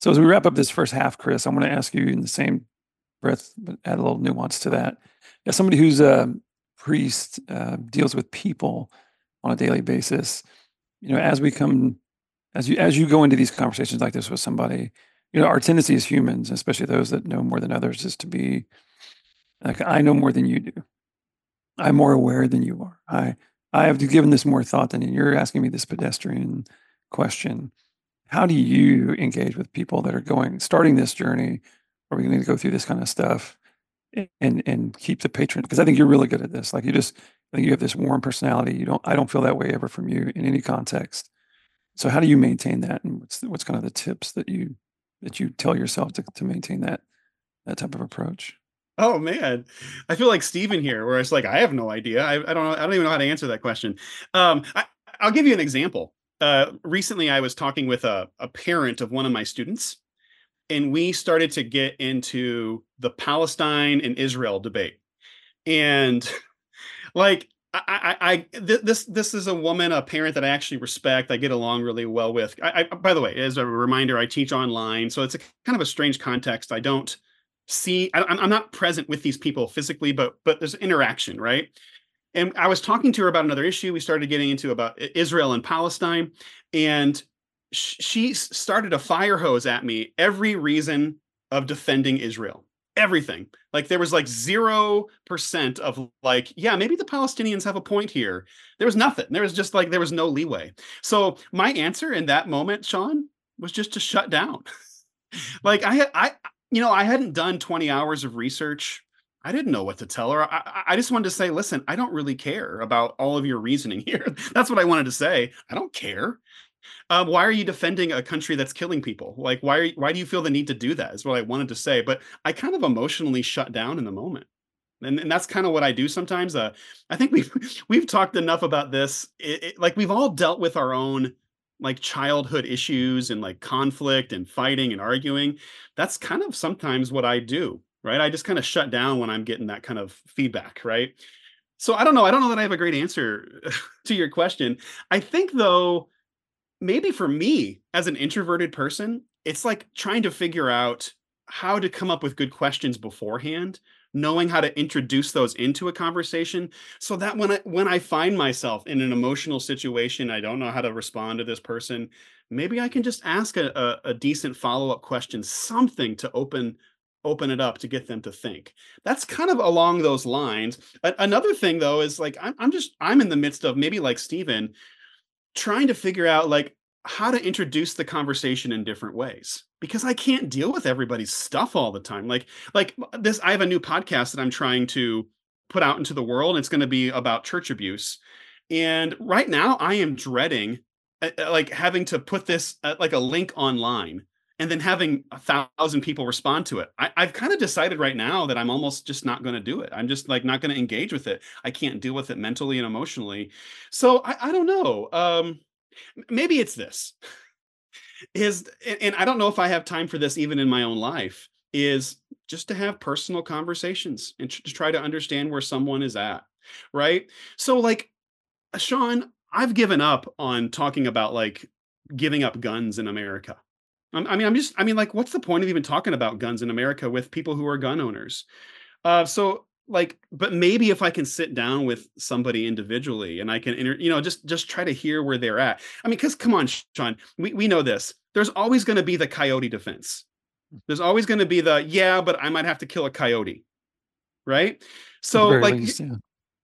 So as we wrap up this first half, Chris, I'm going to ask you in the same breath, but add a little nuance to that. As somebody who's a priest, deals with people on a daily basis, you know, as you go into these conversations like this with somebody, you know, our tendency as humans, especially those that know more than others, is to be like, I know more than you do. I'm more aware than you are. I have given this more thought than you. You're asking me this pedestrian question. How do you engage with people that are starting this journey, or we need to go through this kind of stuff, and keep the patron? Because I think you're really good at this. Like you have this warm personality. I don't feel that way ever from you in any context. So how do you maintain that? And what's kind of the tips that you tell yourself to maintain that type of approach? Oh man, I feel like Stephen here, where it's like, I have no idea. I don't even know how to answer that question. I'll give you an example. Recently I was talking with a parent of one of my students, and we started to get into the Palestine and Israel debate. And like, this is a woman, a parent that I actually respect. I get along really well with. By the way, as a reminder, I teach online, so it's a kind of a strange context. I don't see. I'm not present with these people physically, but there's interaction, right? And I was talking to her about another issue. We started getting into about Israel and Palestine, and she started a fire hose at me every reason of defending Israel. everything. Like there was like 0% of like, yeah, maybe the Palestinians have a point here. There was nothing. There was just like, there was no leeway. So my answer in that moment, Sean, was just to shut down. Like I hadn't done 20 hours of research. I didn't know what to tell her. I just wanted to say, listen, I don't really care about all of your reasoning here. That's what I wanted to say. I don't care. Why are you defending a country that's killing people? Like, why do you feel the need to do that is what I wanted to say. But I kind of emotionally shut down in the moment. And that's kind of what I do sometimes. I think we've talked enough about this. Like we've all dealt with our own like childhood issues and like conflict and fighting and arguing. That's kind of sometimes what I do, right? I just kind of shut down when I'm getting that kind of feedback, right? So I don't know. I don't know that I have a great answer to your question. I think though, maybe for me, as an introverted person, it's like trying to figure out how to come up with good questions beforehand, knowing how to introduce those into a conversation so that when I find myself in an emotional situation, I don't know how to respond to this person, maybe I can just ask a decent follow-up question, something to open it up to get them to think. That's kind of along those lines. Another thing, though, is like I'm in the midst of maybe like Stephen, trying to figure out like how to introduce the conversation in different ways, because I can't deal with everybody's stuff all the time. Like this, I have a new podcast that I'm trying to put out into the world. It's going to be about church abuse. And right now I am dreading like having to put this like a link online and then having 1,000 people respond to it. I've kind of decided right now that I'm almost just not going to do it. I'm just like not going to engage with it. I can't deal with it mentally and emotionally. So I don't know. Maybe it's this. And I don't know if I have time for this even in my own life, is just to have personal conversations and to try to understand where someone is at, right? So like, Sean, I've given up on talking about like giving up guns in America. I mean, what's the point of even talking about guns in America with people who are gun owners? So like, but maybe if I can sit down with somebody individually and I can, just try to hear where they're at. I mean, because come on, Sean, we know this. There's always going to be the coyote defense. There's always going to be the, yeah, but I might have to kill a coyote. Right. So like, least, yeah.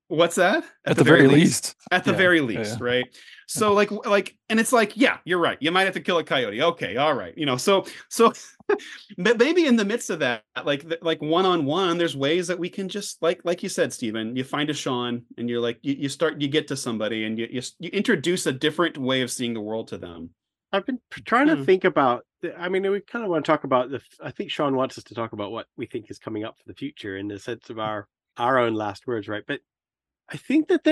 What's that? At the very least. At the very least. Right. So like, and it's like, yeah, you're right. You might have to kill a coyote. Okay. All right. So maybe in the midst of that, like one-on-one, there's ways that we can just like you said, Stephen, you find a Sean and you're like, you get to somebody and you introduce a different way of seeing the world to them. I've been trying to think about, we kind of want to talk about I think Sean wants us to talk about what we think is coming up for the future in the sense of our own last words. Right. But I think that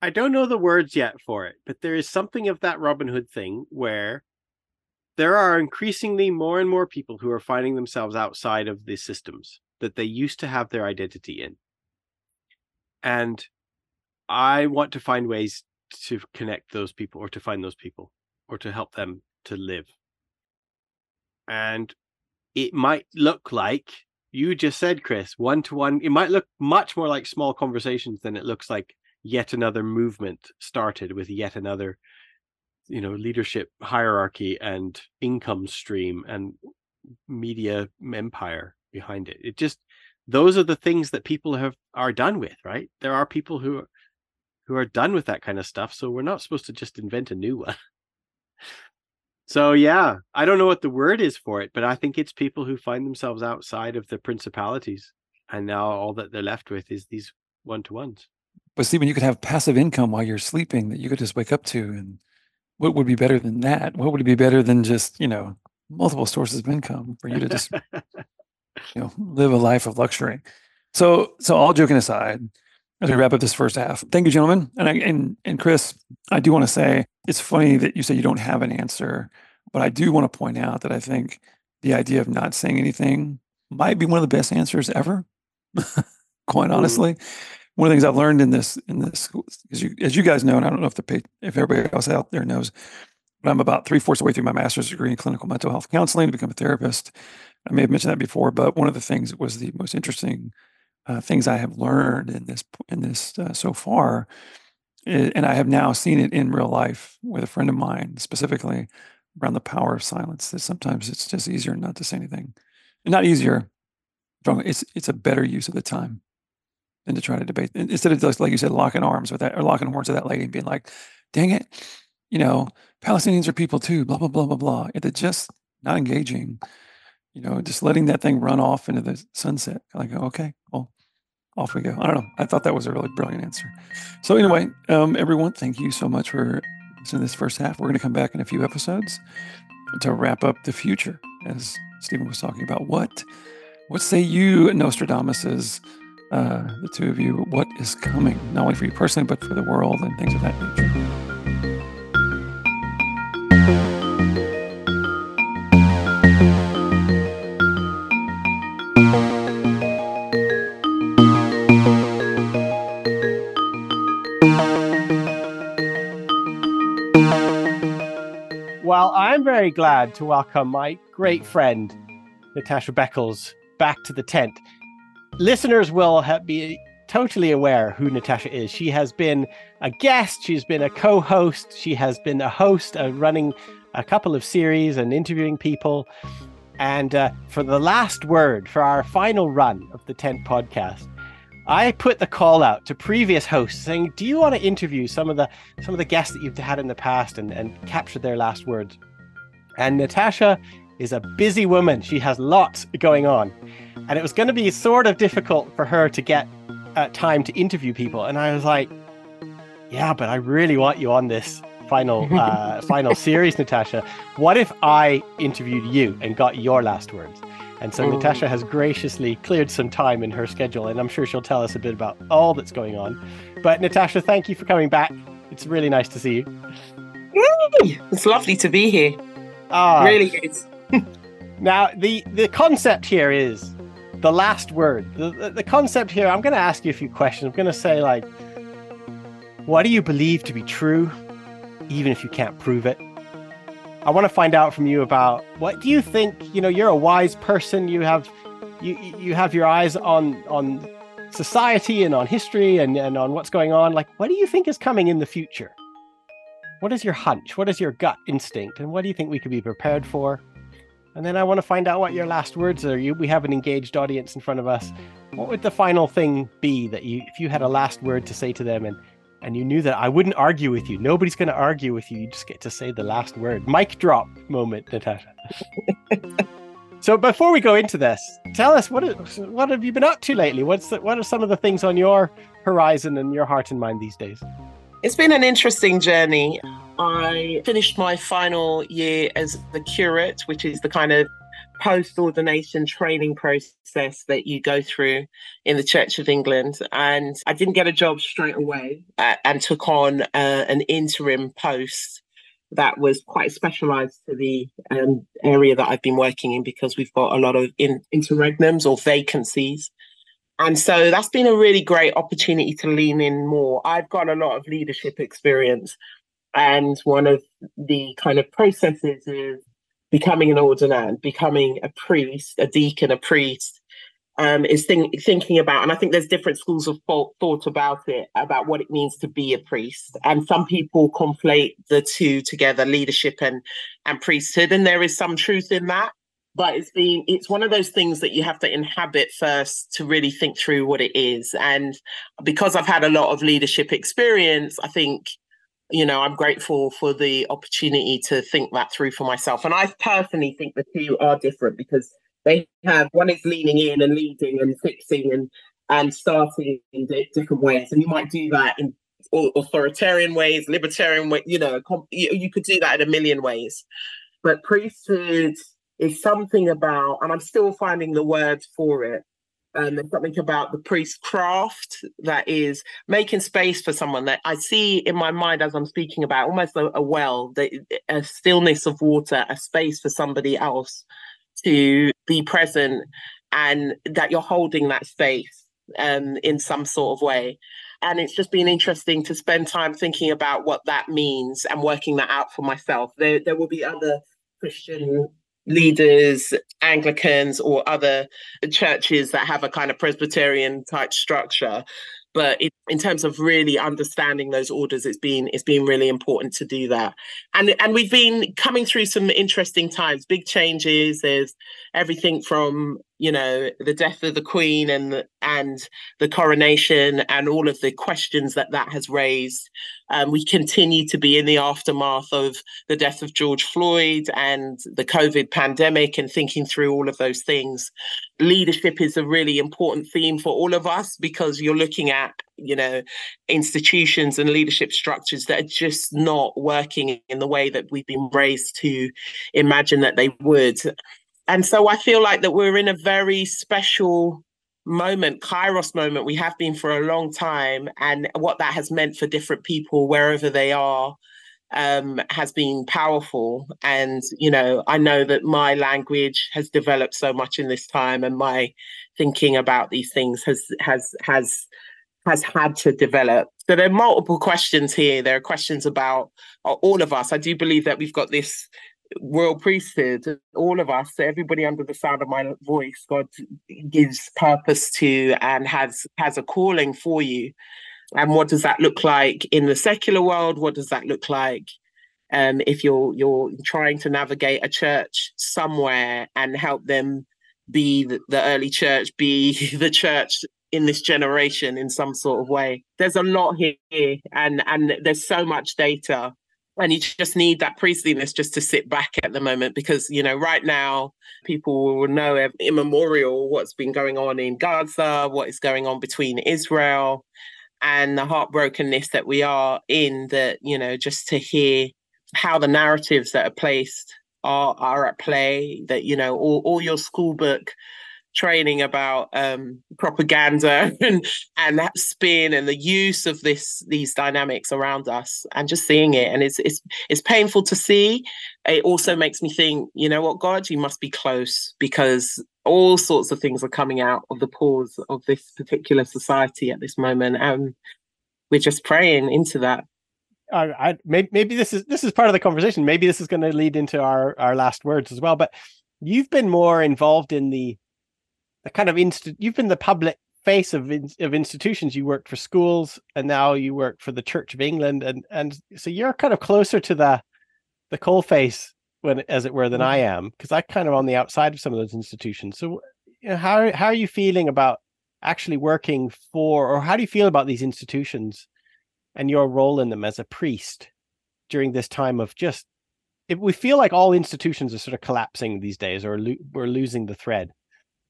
I don't know the words yet for it, but there is something of that Robin Hood thing where there are increasingly more and more people who are finding themselves outside of the systems that they used to have their identity in. And I want to find ways to connect those people or to find those people or to help them to live. And it might look like you just said, Chris, one-to-one. It might look much more like small conversations than it looks like yet another movement started with yet another, leadership hierarchy and income stream and media empire behind it. It just, those are the things that people are done with, right? There are people who are done with that kind of stuff. So we're not supposed to just invent a new one. So yeah, I don't know what the word is for it, but I think it's people who find themselves outside of the principalities. And now all that they're left with is these one-to-ones. But Stephen, you could have passive income while you're sleeping that you could just wake up to. And what would be better than that? What would be better than just, multiple sources of income for you to just, live a life of luxury? So all joking aside, as we wrap up this first half, thank you, gentlemen. And Chris, I do want to say, it's funny that you say you don't have an answer, but I do want to point out that I think the idea of not saying anything might be one of the best answers ever, quite honestly. One of the things I've learned in this, as you guys know, and I don't know if everybody else out there knows, but I'm about 3/4 away through my master's degree in clinical mental health counseling to become a therapist. I may have mentioned that before, but one of the things that was the most interesting things I have learned in this so far, and I have now seen it in real life with a friend of mine specifically around the power of silence. That sometimes it's just easier not to say anything, not easier, from it's a better use of the time than to try to debate. Instead of just, like you said, locking arms with that, or locking horns with that lady and being like, dang it, you know, Palestinians are people too, blah, blah, blah, blah, blah. It's just not engaging, you know, just letting that thing run off into the sunset. Like, okay, well, off we go. I don't know. I thought that was a really brilliant answer. So anyway, everyone, thank you so much for listening to this first half. We're going to come back in a few episodes to wrap up the future, as Stephen was talking about. What say you, Nostradamuses, the two of you, what is coming, not only for you personally, but for the world and things of that nature? Well, I'm very glad to welcome my great friend, Natasha Beckles, back to the tent. Listeners will be totally aware who Natasha is. She has been a guest. She's been a co-host. She has been a host, running a couple of series and interviewing people. And for The Last Word, for our final run of the Tent podcast, I put the call out to previous hosts saying, do you want to interview some of the guests that you've had in the past and capture their last words? And Natasha is a busy woman. She has lots going on. And it was going to be sort of difficult for her to get time to interview people. And I was like, yeah, but I really want you on this final series, Natasha. What if I interviewed you and got your last words? And so Natasha has graciously cleared some time in her schedule, and I'm sure she'll tell us a bit about all that's going on. But Natasha, thank you for coming back. It's really nice to see you. Yay! It's lovely to be here. It really is. Now, the concept here is the last word. The concept here, I'm going to ask you a few questions. I'm going to say, like, what do you believe to be true, even if you can't prove it? I want to find out from you about what do you think, you know, you're a wise person, you have your eyes on society and on history and on what's going on. Like, what do you think is coming in the future? What is your hunch? What is your gut instinct? And what do you think we could be prepared for? And then I want to find out what your last words are. We have an engaged audience in front of us. What would the final thing be that you, if you had a last word to say to them, and you knew that I wouldn't argue with you. Nobody's going to argue with you. You just get to say the last word. Mic drop moment, Natasha. So before we go into this, tell us, what have you been up to lately? What are some of the things on your horizon and your heart and mind these days? It's been an interesting journey. I finished my final year as the curate, which is the kind of post-ordination training process that you go through in the Church of England. And I didn't get a job straight away and took on an interim post that was quite specialised to the area that I've been working in, because we've got a lot of interregnums or vacancies. And so that's been a really great opportunity to lean in more. I've got a lot of leadership experience. And one of the kind of processes is becoming an ordinand, becoming a priest, a deacon, a priest, is thinking about, and I think there's different schools of thought about it, about what it means to be a priest. And some people conflate the two together, leadership and priesthood, and there is some truth in that. But it's one of those things that you have to inhabit first to really think through what it is. And because I've had a lot of leadership experience, I think, you know, I'm grateful for the opportunity to think that through for myself. And I personally think the two are different, because they have, one is leaning in and leading and fixing and starting in different ways. And you might do that in authoritarian ways, libertarian ways, you know, you could do that in a million ways. But priesthood is something about, and I'm still finding the words for it, there's something about the priest craft that is making space for someone that I see in my mind as I'm speaking about, almost a well, a stillness of water, a space for somebody else to be present, and that you're holding that space in some sort of way. And it's just been interesting to spend time thinking about what that means and working that out for myself. There will be other Christian leaders, Anglicans or other churches that have a kind of Presbyterian type structure. But in terms of really understanding those orders, it's been really important to do that. And we've been coming through some interesting times, big changes. There's everything from you know, the death of the Queen and the coronation and all of the questions that that has raised. We continue to be in the aftermath of the death of George Floyd and the COVID pandemic and thinking through all of those things. Leadership is a really important theme for all of us because you're looking at, you know, institutions and leadership structures that are just not working in the way that we've been raised to imagine that they would. And so I feel like that we're in a very special moment, Kairos moment. We have been for a long time, and what that has meant for different people wherever they are has been powerful. And, you know, I know that my language has developed so much in this time, and my thinking about these things has had to develop. So there are multiple questions here. There are questions about all of us. I do believe that we've got this royal priesthood, all of us, everybody under the sound of my voice. God gives purpose to and has a calling for you. And what does that look like in the secular world? What does that look like if you're trying to navigate a church somewhere and help them be the early church, be the church in this generation in some sort of way? There's a lot here, and there's so much data. And you just need that priestliness just to sit back at the moment, because, you know, right now people will know in memorial what's been going on in Gaza, what is going on between Israel, and the heartbrokenness that we are in. That, you know, just to hear how the narratives that are placed are at play, that, you know, all your schoolbook training about propaganda and that spin and the use of these dynamics around us, and just seeing it. And it's painful to see. It also makes me think, you know what, God, you must be close, because all sorts of things are coming out of the pores of this particular society at this moment, and we're just praying into that. Maybe this is part of the conversation. Maybe this is going to lead into our last words as well. But you've been more involved in the kind of you've been the public face of institutions. You worked for schools, and now you work for the Church of England, and so you're kind of closer to the coal face, when as it were, than I am, because I'm kind of on the outside of some of those institutions. So, you know, how are you feeling about actually working for, or how do you feel about these institutions and your role in them as a priest during this time of just, if we feel like all institutions are sort of collapsing these days, or we're losing the thread?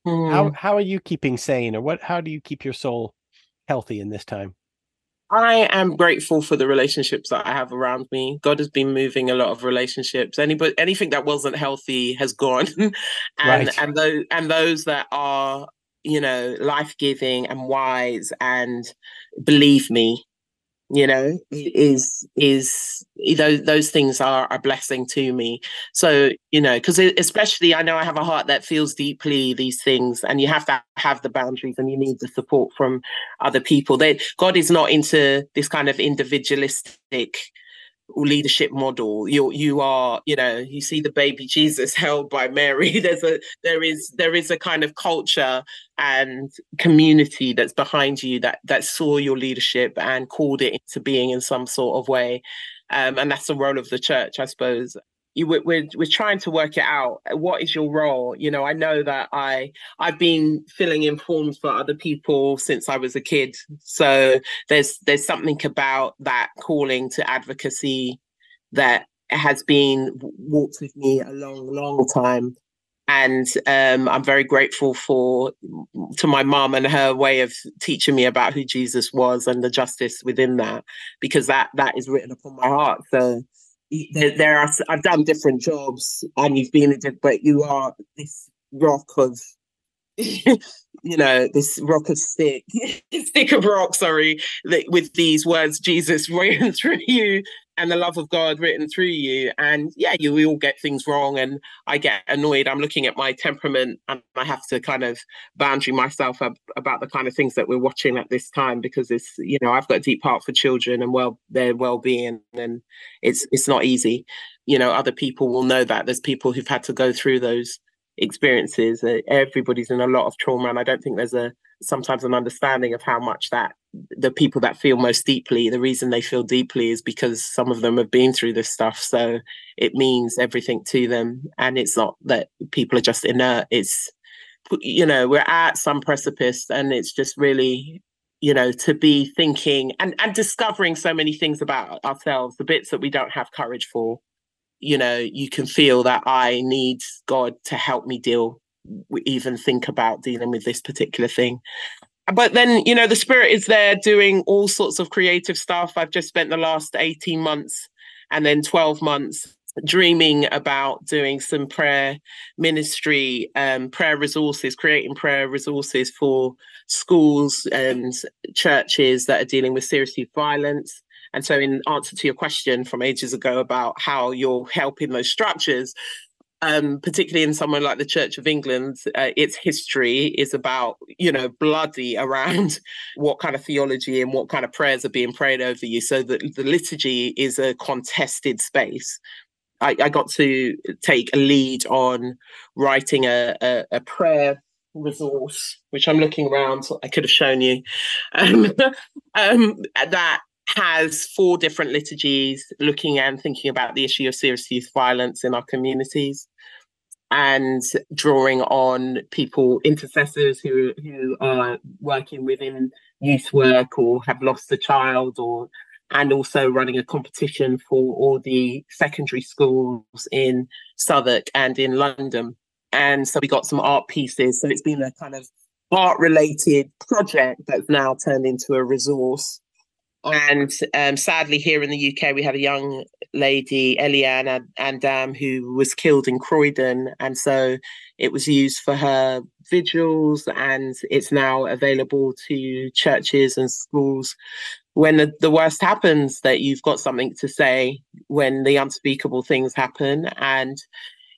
How are you keeping sane, or how do you keep your soul healthy in this time? I am grateful for the relationships that I have around me. God has been moving a lot of relationships. Anything that wasn't healthy has gone. and those that are, you know, life-giving and wise, and believe me, you know, is those things are a blessing to me. So, you know, because especially I know I have a heart that feels deeply these things, and you have to have the boundaries, and you need the support from other people. God is not into this kind of individualistic leadership model. You are, you know, you see the baby Jesus held by Mary. There is a kind of culture and community that's behind you that saw your leadership and called it into being in some sort of way, and that's the role of the church, I suppose. We're trying to work it out. What is your role? You know, I know that I've been filling in forms for other people since I was a kid. So there's something about that calling to advocacy that has been walked with me a long, long time. And I'm very grateful to my mum and her way of teaching me about who Jesus was and the justice within that, because that is written upon my heart. So I've done different jobs, and you've been in, but you are this rock of, you know, this rock of stick of rock, sorry, with these words, Jesus written through you, and the love of God written through you. And yeah, we all get things wrong, and I get annoyed. I'm looking at my temperament, and I have to kind of boundary myself up about the kind of things that we're watching at this time, because it's, you know, I've got a deep heart for children and their well-being, and it's not easy. You know, other people will know that. There's people who've had to go through those experiences. Everybody's in a lot of trauma, and I don't think there's sometimes an understanding of how much that the people that feel most deeply, the reason they feel deeply is because some of them have been through this stuff, so it means everything to them. And it's not that people are just inert, it's you know, we're at some precipice, and it's just really, you know, to be thinking and discovering so many things about ourselves, the bits that we don't have courage for. You know, you can feel that I need God to help me deal, even think about dealing with this particular thing. But then, you know, the Spirit is there doing all sorts of creative stuff. I've just spent the last 18 months and then 12 months dreaming about doing some prayer ministry, prayer resources, creating prayer resources for schools and churches that are dealing with serious youth violence. And so in answer to your question from ages ago about how you're helping those structures, particularly in somewhere like the Church of England, its history is about, you know, bloody around what kind of theology and what kind of prayers are being prayed over you. So the liturgy is a contested space. I got to take a lead on writing a prayer resource, which I'm looking around, so I could have shown you, that has 4 different liturgies looking and thinking about the issue of serious youth violence in our communities, and drawing on people, intercessors who are working within youth work or have lost a child, or and also running a competition for all the secondary schools in Southwark and in London. And so we got some art pieces. So it's been a kind of art-related project that's now turned into a resource. And sadly, here in the UK, we had a young lady, Eliana Andam, who was killed in Croydon. And so it was used for her vigils, and it's now available to churches and schools. When the worst happens, that you've got something to say when the unspeakable things happen. And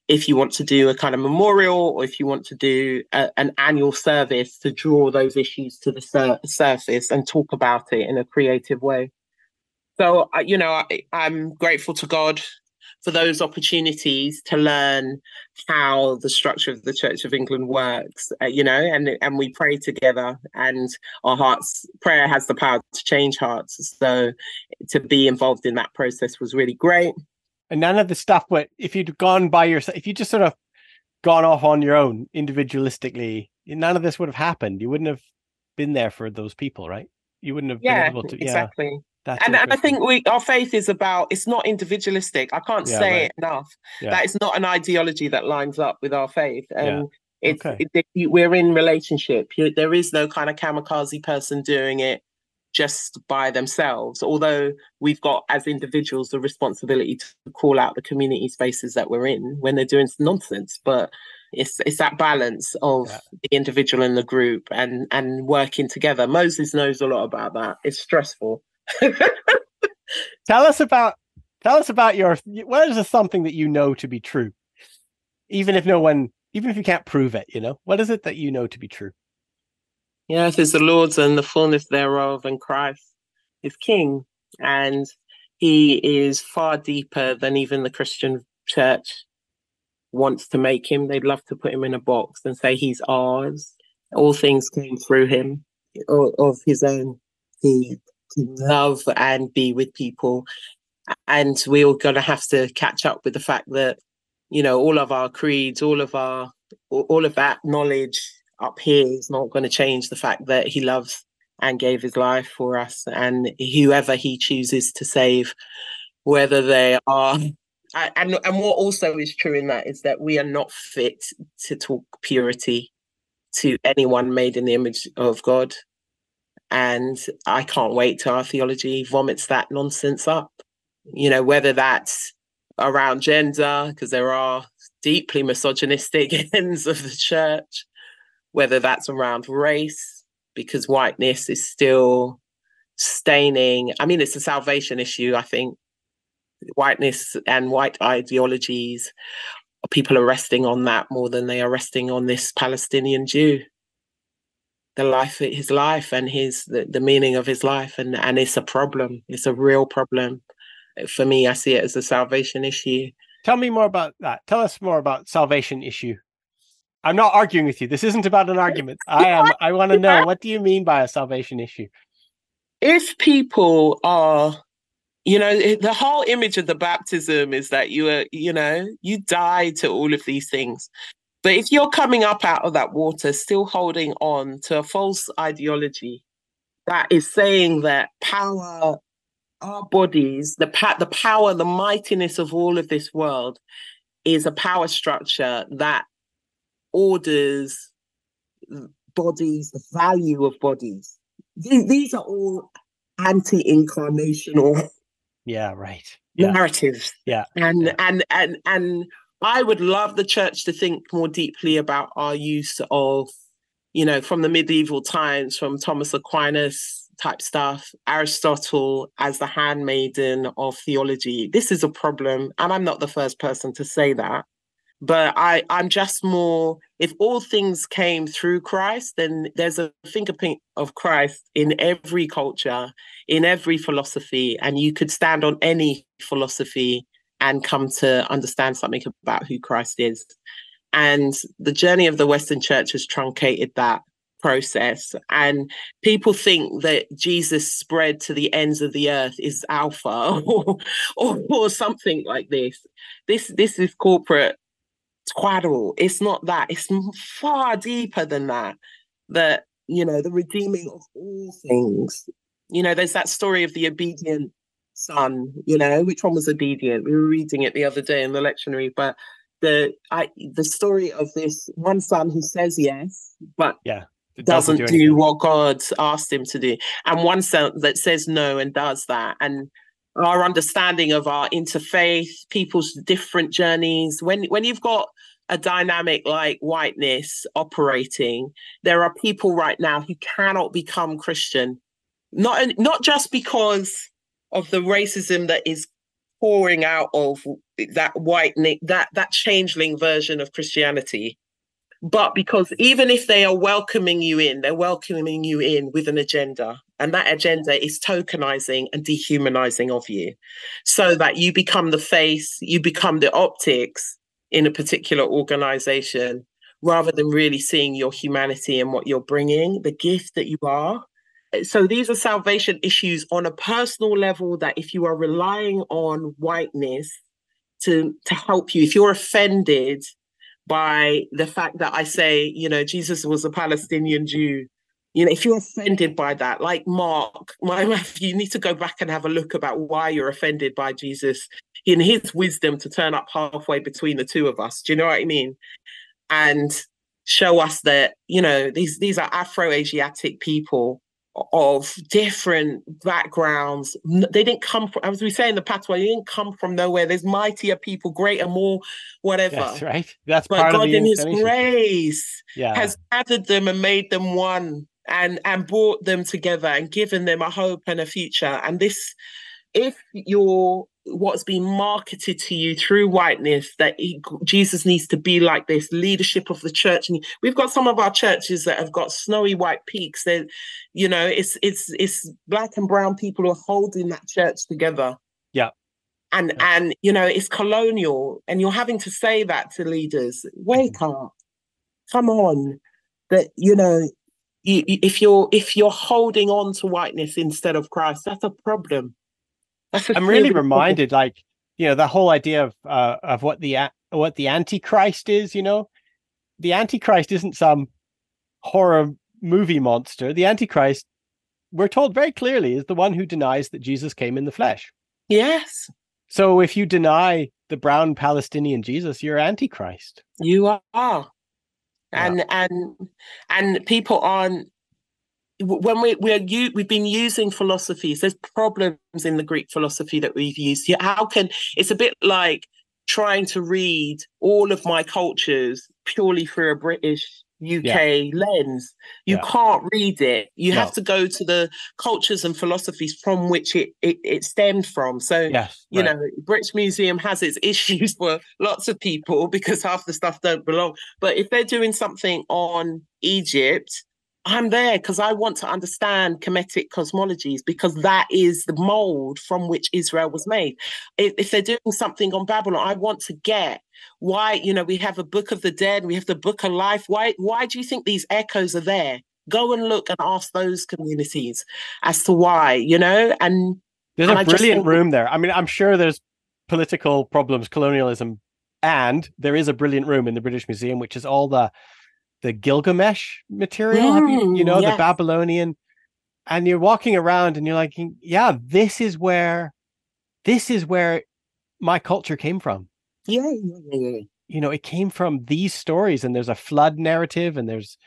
if you want to do a kind of memorial, or if you want to do an annual service to draw those issues to the surface and talk about it in a creative way. So, you know, I'm grateful to God for those opportunities to learn how the structure of the Church of England works, you know, and we pray together, and our hearts, prayer has the power to change hearts. So to be involved in that process was really great. And none of the stuff, but if you'd gone by yourself, if you just sort of gone off on your own individualistically, none of this would have happened. You wouldn't have been there for those people, right? You wouldn't have been able to. Exactly. Yeah. And I think our faith is about, it's not individualistic. I can't say it enough. Yeah. That is not an ideology that lines up with our faith. We're in relationship. There is no kind of kamikaze person doing it just by themselves, although we've got as individuals the responsibility to call out the community spaces that we're in when they're doing nonsense. But it's that balance of the individual and the group and working together. Moses knows a lot about that. It's stressful. Tell us about what is something that you know to be true, even if you can't prove it, you know, what is it that you know to be true? Yes, it's the Lord's and the fullness thereof, and Christ is King, and he is far deeper than even the Christian church wants to make him. They'd love to put him in a box and say he's ours. All things came through him, of his own. He can love and be with people, and we're all going to have to catch up with the fact that, you know, all of our creeds, all of that knowledge up here is not going to change the fact that he loves and gave his life for us, and whoever he chooses to save, whether they are, and what also is true in that is that we are not fit to talk purity to anyone made in the image of God. And I can't wait till our theology vomits that nonsense up, you know, whether that's around gender, because there are deeply misogynistic ends of the church, whether that's around race, because whiteness is still staining. I mean, it's a salvation issue, I think. Whiteness and white ideologies, people are resting on that more than they are resting on this Palestinian Jew, his life and the meaning of his life. And it's a problem. It's a real problem. For me, I see it as a salvation issue. Tell me more about that. Tell us more about salvation issue. I'm not arguing with you. This isn't about an argument. I want to know, what do you mean by a salvation issue? If people are, you know, the whole image of the baptism is that you died to all of these things. But if you're coming up out of that water, still holding on to a false ideology that is saying that power, our bodies, the power, the mightiness of all of this world is a power structure that orders bodies, the value of bodies. These are all anti-incarnational narratives. And I would love the church to think more deeply about our use of, you know, from the medieval times, from Thomas Aquinas type stuff, Aristotle as the handmaiden of theology. This is a problem, and I'm not the first person to say that. But I'm just more, if all things came through Christ, then there's a fingerprint of Christ in every culture, in every philosophy, and you could stand on any philosophy and come to understand something about who Christ is. And the journey of the Western Church has truncated that process. And people think that Jesus spread to the ends of the earth is alpha or something like this. This is corporate twaddle. It's not that. It's far deeper than that. That, you know, the redeeming of all things. You know, there's that story of the obedient son. You know, which one was obedient? We were reading it the other day in the lectionary, but the story of this one son who says yes, but doesn't do what God asked him to do, and one son that says no and does that. And our understanding of our interfaith, people's different journeys. When you've got a dynamic like whiteness operating, there are people right now who cannot become Christian, not just because of the racism that is pouring out of that whitening, that changeling version of Christianity, but because even if they are welcoming you in, they're welcoming you in with an agenda. And that agenda is tokenizing and dehumanizing of you so that you become the face, you become the optics in a particular organization, rather than really seeing your humanity and what you're bringing, the gift that you are. So these are salvation issues on a personal level, that if you are relying on whiteness to help you, if you're offended by the fact that I say, you know, Jesus was a Palestinian Jew, you know, if you're offended by that, like Mark, you need to go back and have a look about why you're offended by Jesus in his wisdom to turn up halfway between the two of us. Do you know what I mean? And show us that, you know, these are Afro-Asiatic people of different backgrounds. They didn't come from, as we say in the patois, they didn't come from nowhere. There's mightier people, greater, more, whatever. That's right. That's part of the incarnation. But God in his grace has gathered them and made them one. And brought them together and given them a hope and a future. And this, if you're what's been marketed to you through whiteness, that Jesus needs to be like this, leadership of the church. And we've got some of our churches that have got snowy white peaks. That, you know, it's black and brown people who are holding that church together. Yeah. And you know, it's colonial. And you're having to say that to leaders. Wake up. Come on. That, you know, if you're holding on to whiteness instead of Christ, that's a problem. I'm really reminded, like, you know, the whole idea of what the Antichrist is. You know, the Antichrist isn't some horror movie monster. The Antichrist, we're told very clearly, is the one who denies that Jesus came in the flesh. Yes. So if you deny the brown Palestinian Jesus, you're Antichrist. You are. And people aren't, when we've been using philosophies, there's problems in the Greek philosophy that we've used. It's a bit like trying to read all of my cultures purely through a British UK lens. You can't read it. You have to go to the cultures and philosophies from which it stemmed from. So, you know, British Museum has its issues for lots of people because half the stuff don't belong. But if they're doing something on Egypt, I'm there because I want to understand Kemetic cosmologies, because that is the mold from which Israel was made. If they're doing something on Babylon, I want to get why, you know, we have a book of the dead, we have the book of life. Why do you think these echoes are there? Go and look and ask those communities as to why, you know. And there's a brilliant room there. I mean, I'm sure there's political problems, colonialism, And there is a brilliant room in the British Museum, which is all the Gilgamesh material, yeah. The Babylonian. And you're walking around and you're like, yeah, this is where my culture came from. Yeah. You know, it came from these stories, and there's a flood narrative, and there's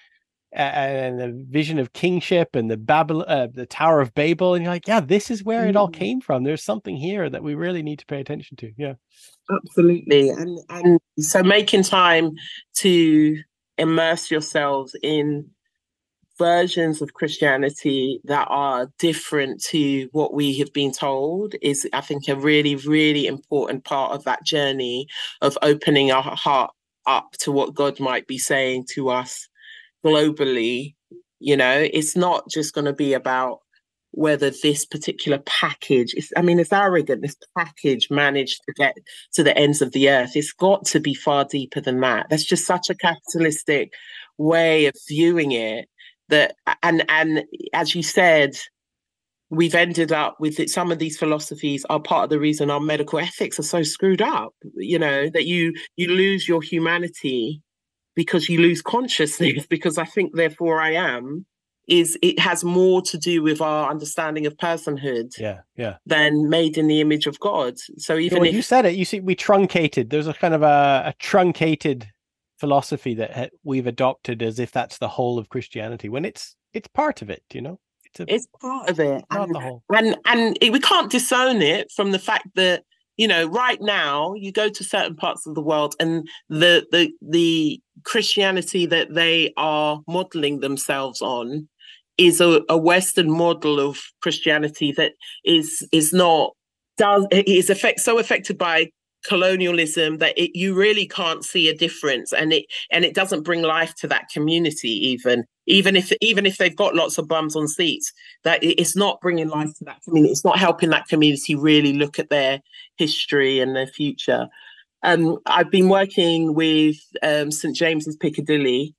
and the vision of kingship, and the Tower of Babel, and you're like, yeah, this is where it all came from. There's something here that we really need to pay attention to. Yeah, absolutely. And so making time to immerse yourselves in versions of Christianity that are different to what we have been told is, I think, a really, really important part of that journey of opening our heart up to what God might be saying to us globally. You know, it's not just going to be about whether this particular package is, I mean, it's arrogant, this package managed to get to the ends of the earth. It's got to be far deeper than that. That's just such a capitalistic way of viewing it. That and as you said, we've ended up with it. Some of these philosophies are part of the reason our medical ethics are so screwed up, you know, that you lose your humanity because you lose consciousness, because I think therefore I am is it has more to do with our understanding of personhood than made in the image of God. So even you said it, you see, we truncated. There's a kind of a truncated philosophy that we've adopted as if that's the whole of Christianity, when it's part of it, you know, it's part of it, not the whole. And we can't disown it from the fact that, you know, right now you go to certain parts of the world and the Christianity that they are modeling themselves on is a Western model of Christianity that is affected by colonialism that you really can't see a difference, and it doesn't bring life to that community, even if they've got lots of bums on seats, that it's not bringing life to that community. It's not helping that community really look at their history and their future. I've been working with St James's Piccadilly,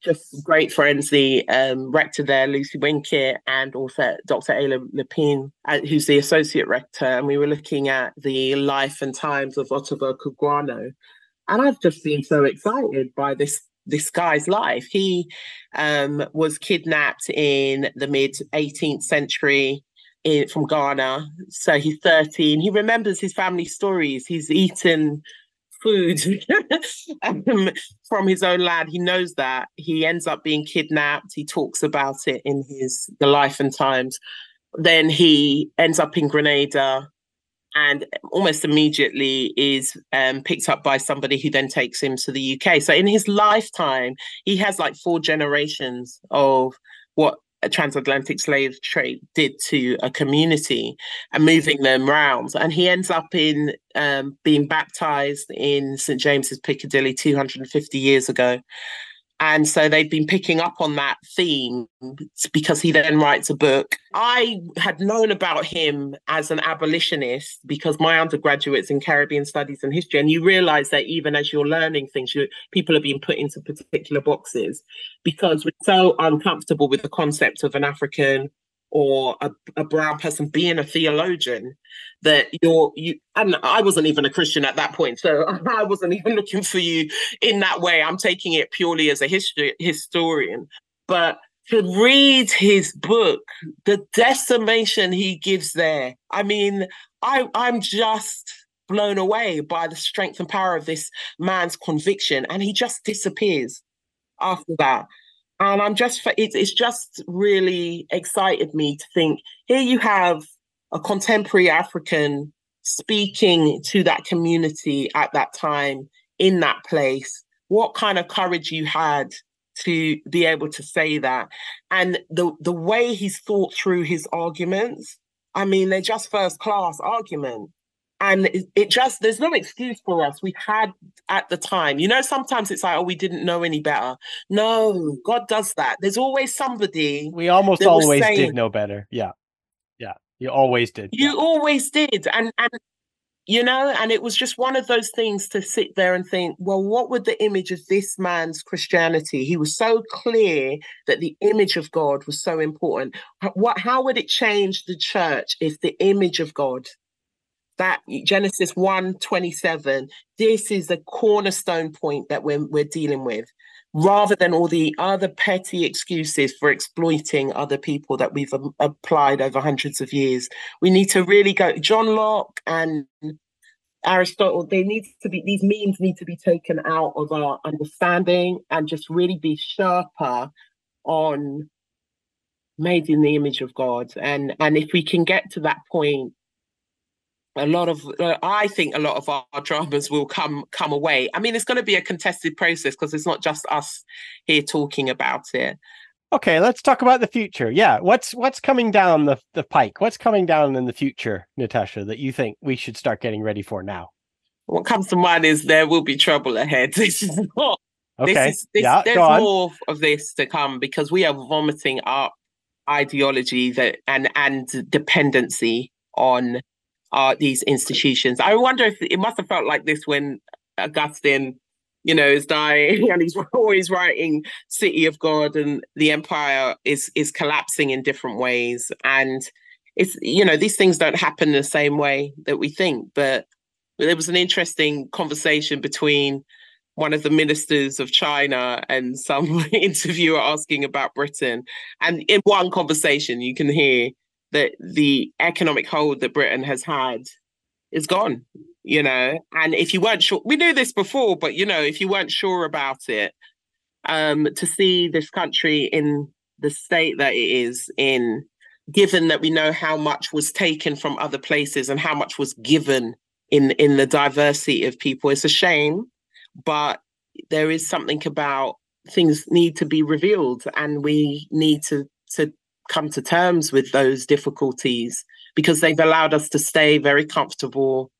just great friends, the rector there, Lucy Winkett, and also Dr. Ayla Lapine, who's the associate rector. And we were looking at the life and times of Ottavo Cugguano. And I've just been so excited by this guy's life. He was kidnapped in the mid-18th century from Ghana. So he's 13. He remembers his family stories. He's eaten food from his own land. He knows that. He ends up being kidnapped. He talks about it in the life and times. Then he ends up in Grenada and almost immediately is picked up by somebody who then takes him to the UK. So in his lifetime, he has like 4 generations of what a transatlantic slave trade did to a community and moving them round. And he ends up in being baptised in St James's Piccadilly 250 years ago. And so they've been picking up on that theme because he then writes a book. I had known about him as an abolitionist because my undergraduate's in Caribbean studies and history. And you realize that even as you're learning things, people are being put into particular boxes because we're so uncomfortable with the concept of an African or a brown person being a theologian that and I wasn't even a Christian at that point, so I wasn't even looking for you in that way. I'm taking it purely as a historian. But to read his book, the decimation he gives there, I mean, I'm just blown away by the strength and power of this man's conviction, and he just disappears after that. And it's just really excited me to think, here you have a contemporary African speaking to that community at that time, in that place. What kind of courage you had to be able to say that. And the way he's thought through his arguments, I mean, they're just first-class arguments. And there's no excuse for us. We had at the time, you know, sometimes it's like, oh, we didn't know any better. No, God does that. There's always somebody. We almost always did know better. Yeah. Yeah. You always did. You always did. And, you know, and it was just one of those things to sit there and think, well, what would the image of this man's Christianity? He was so clear that the image of God was so important. How would it change the church if the image of God That Genesis 1:27, this is the cornerstone point that we're dealing with, rather than all the other petty excuses for exploiting other people that we've applied over hundreds of years. We need to really go, John Locke and Aristotle, they need to be, these memes need to be taken out of our understanding and just really be sharper on made in the image of God. And if we can get to that point, a lot of, I think a lot of our dramas will come away. I mean, it's going to be a contested process because it's not just us here talking about it. Okay, let's talk about the future. Yeah, what's coming down the pike? What's coming down in the future, Natasha, that you think we should start getting ready for now? What comes to mind is there will be trouble ahead. This is not. Okay. There's more of this to come because we are vomiting up ideology that and dependency on these institutions. I wonder if it must have felt like this when Augustine, you know, is dying and he's always writing City of God, and the empire is collapsing in different ways. And it's, you know, these things don't happen the same way that we think. But there was an interesting conversation between one of the ministers of China and some interviewer asking about Britain. And in one conversation, you can hear that the economic hold that Britain has had is gone, you know. And if you weren't sure, we knew this before, but, you know, if you weren't sure about it, to see this country in the state that it is in, given that we know how much was taken from other places and how much was given in the diversity of people, it's a shame, but there is something about things need to be revealed, and we need to come to terms with those difficulties, because they've allowed us to stay very comfortable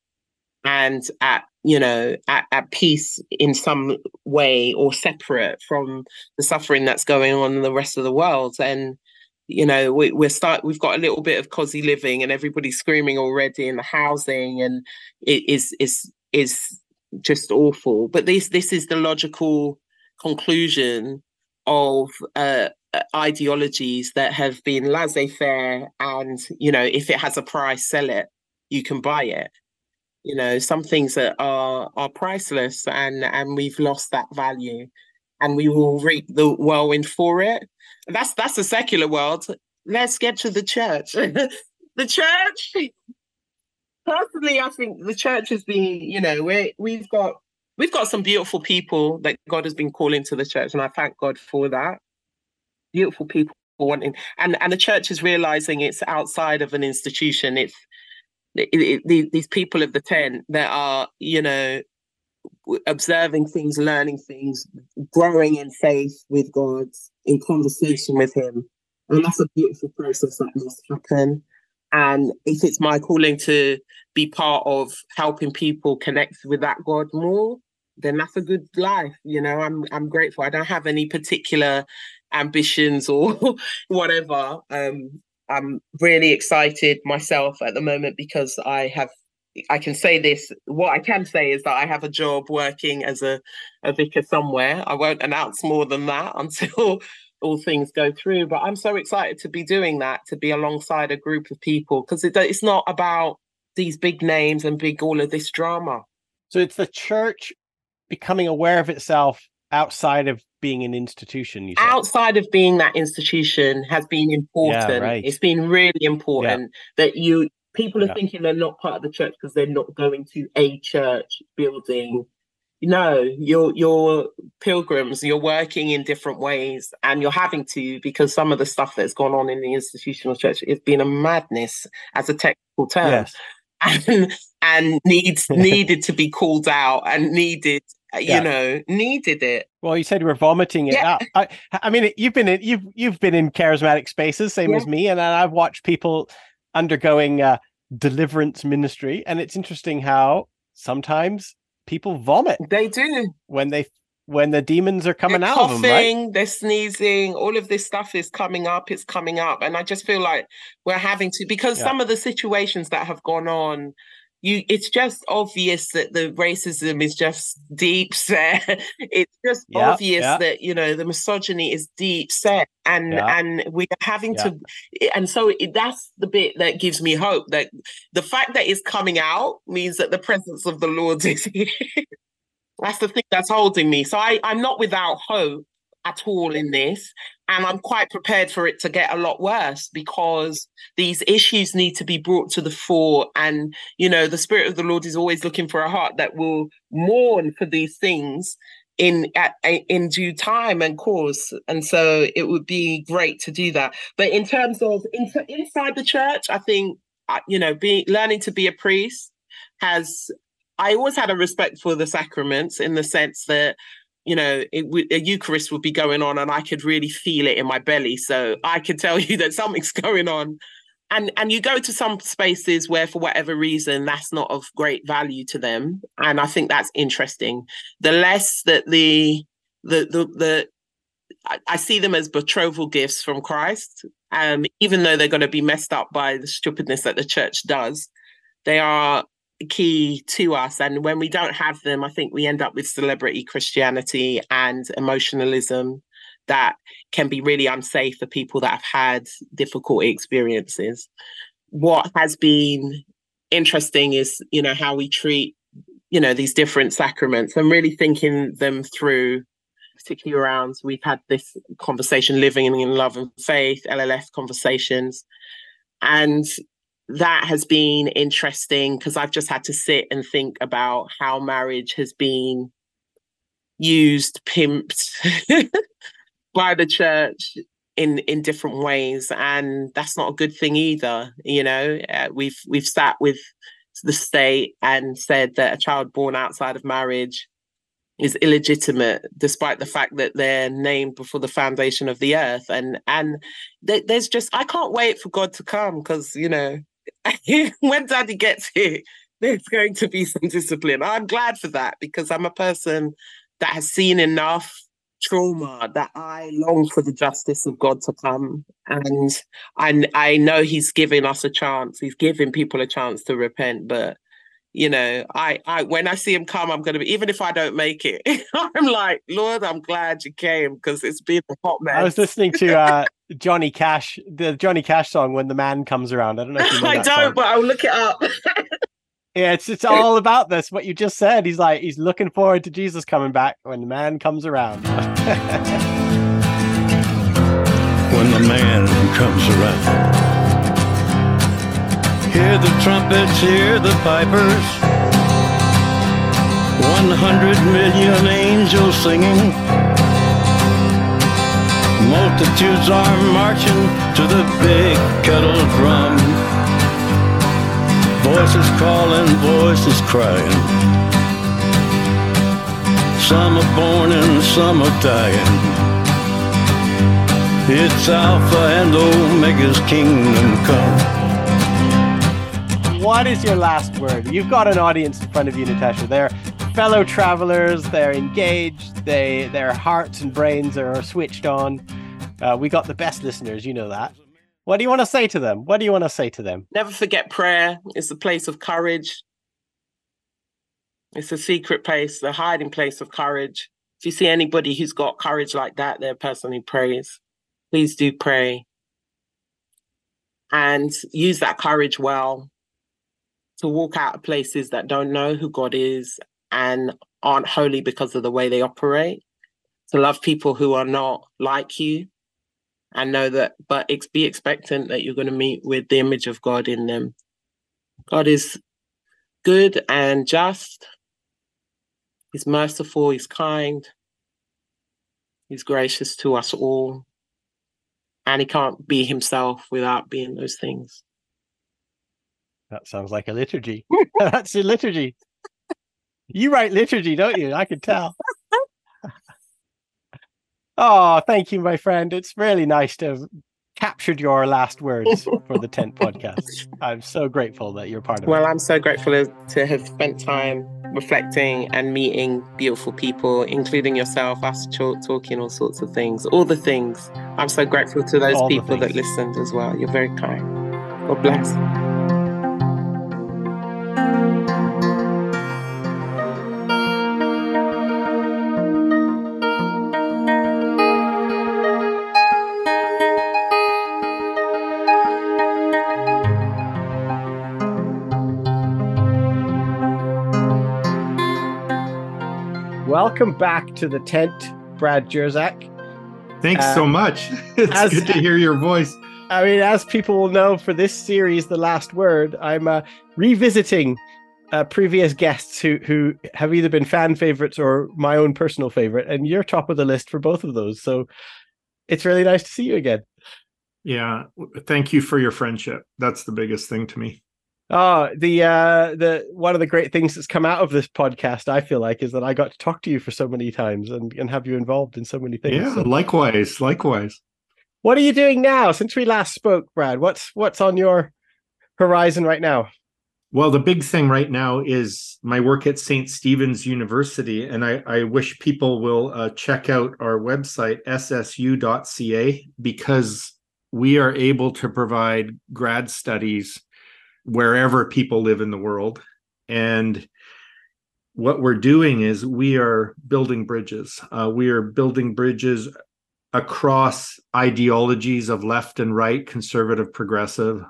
and at peace in some way, or separate from the suffering that's going on in the rest of the world. And you know, we've got a little bit of cozy living, and everybody's screaming already in the housing, and it is just awful. But this is the logical conclusion of ideologies that have been laissez-faire, and you know, if it has a price, sell it, you can buy it. You know, some things that are priceless, and we've lost that value, and we will reap the whirlwind for it. That's the secular world. Let's get to the church. The church, personally, I think the church has been, you know, we've got some beautiful people that God has been calling to the church, and I thank God for that. Beautiful people wanting, and the church is realizing it's outside of an institution. These people of the tent that are, you know, observing things, learning things, growing in faith with God, in conversation with Him, and that's a beautiful process that must happen. And if it's my calling to be part of helping people connect with that God more, then that's a good life. You know, I'm grateful. I don't have any particular ambitions or whatever. I'm really excited myself at the moment because I can say this. What I can say is that I have a job working as a vicar somewhere. I won't announce more than that until all things go through. But I'm so excited to be doing that, to be alongside a group of people, because it's not about these big names and big all of this drama. So it's the church becoming aware of itself outside of being an institution. You said. Outside of being that institution has been important. Yeah, right. It's been really important that people are thinking they're not part of the church because they're not going to a church building. No, you're pilgrims, you're working in different ways, and you're having to, because some of the stuff that's gone on in the institutional church has been a madness as a technical term. Yes. And needed to be called out and needed it. Well, you said we're vomiting it out. I mean, you've been in charismatic spaces, same as me, and I've watched people undergoing deliverance ministry, and it's interesting how sometimes people vomit. They do when the demons are coming out coughing, of them. Right? They're sneezing. All of this stuff is coming up. It's coming up, and I just feel like we're having to, because some of the situations that have gone on it's just obvious that the racism is just deep set. It's just obvious that, you know, the misogyny is deep set. And and we're having to, and so that's the bit that gives me hope, that the fact that it's coming out means that the presence of the Lord is here. That's the thing that's holding me. So I'm not without hope at all in this. And I'm quite prepared for it to get a lot worse, because these issues need to be brought to the fore. And, you know, the Spirit of the Lord is always looking for a heart that will mourn for these things in due time and cause. And so it would be great to do that. But in terms of inside the church, I think, you know, learning to be a priest has... I always had a respect for the sacraments, in the sense that, you know, a Eucharist would be going on and I could really feel it in my belly. So I could tell you that something's going on. And you go to some spaces where, for whatever reason, that's not of great value to them. And I think that's interesting. The less that I see them as betrothal gifts from Christ, even though they're going to be messed up by the stupidness that the church does, they are key to us. And when we don't have them, I think we end up with celebrity Christianity and emotionalism that can be really unsafe for people that have had difficult experiences. What has been interesting is, you know, how we treat, you know, these different sacraments. I'm really thinking them through, particularly around, we've had this conversation, Living in Love and Faith, LLF conversations, and that has been interesting, because I've just had to sit and think about how marriage has been used, pimped by the church in different ways. And that's not a good thing either. You know, we've sat with the state and said that a child born outside of marriage is illegitimate, despite the fact that they're named before the foundation of the earth. And there's just, I can't wait for God to come, because, you know, when Daddy gets here, there's going to be some discipline. I'm glad for that, because I'm a person that has seen enough trauma that I long for the justice of God to come. And I know he's giving us a chance. He's giving people a chance to repent. But, you know, I when I see him come, I'm going to be, even if I don't make it, I'm like, Lord, I'm glad you came, because it's been a hot mess. I was listening to Johnny Cash, the Johnny Cash song, When the Man Comes Around. I don't know if you know that song. But I'll look it up. Yeah, it's all about this, what you just said. He's like, he's looking forward to Jesus coming back when the man comes around. When the man comes around. Hear the trumpets, hear the pipers, 100 million angels singing, multitudes are marching to the big kettle drum, voices calling, voices crying, some are born and some are dying, it's Alpha and Omega's kingdom come. What is your last word? You've got an audience in front of you, Natasha. They're fellow travelers. They're engaged. Their hearts and brains are switched on. We got the best listeners. You know that. What do you want to say to them? What do you want to say to them? Never forget prayer. It's a place of courage. It's a secret place, the hiding place of courage. If you see anybody who's got courage like that, they're a person who prays. Please do pray. And use that courage well, to walk out of places that don't know who God is and aren't holy because of the way they operate, to love people who are not like you, and know that, but be expectant that you're going to meet with the image of God in them. God is good and just. He's merciful. He's kind. He's gracious to us all. And he can't be himself without being those things. That sounds like a liturgy. That's a liturgy. You write liturgy, don't you? I can tell. Oh, thank you, my friend. It's really nice to have captured your last words for the Tent podcast. I'm so grateful that you're part of it. Well, I'm so grateful to have spent time reflecting and meeting beautiful people, including yourself, us talking all sorts of things, all the things. I'm so grateful to those people that listened as well. You're very kind. God bless. Thank you. welcome back to the tent, Brad Jersak. Thanks so much. It's good to hear your voice. I mean, as people will know, for this series, The Last Word, I'm revisiting previous guests who have either been fan favorites or my own personal favorite, and you're top of the list for both of those. So it's really nice to see you again. Yeah, thank you for your friendship. That's the biggest thing to me. Oh, the one of the great things that's come out of this podcast, I feel like, is that I got to talk to you for so many times and have you involved in so many things. Yeah, so. Likewise. What are you doing now since we last spoke, Brad? What's on your horizon right now? Well, the big thing right now is my work at St. Stephen's University, and I wish people will check out our website, ssu.ca, because we are able to provide grad studies wherever people live in the world. And what we're doing is we are building bridges. We are building bridges across ideologies of left and right, conservative, progressive.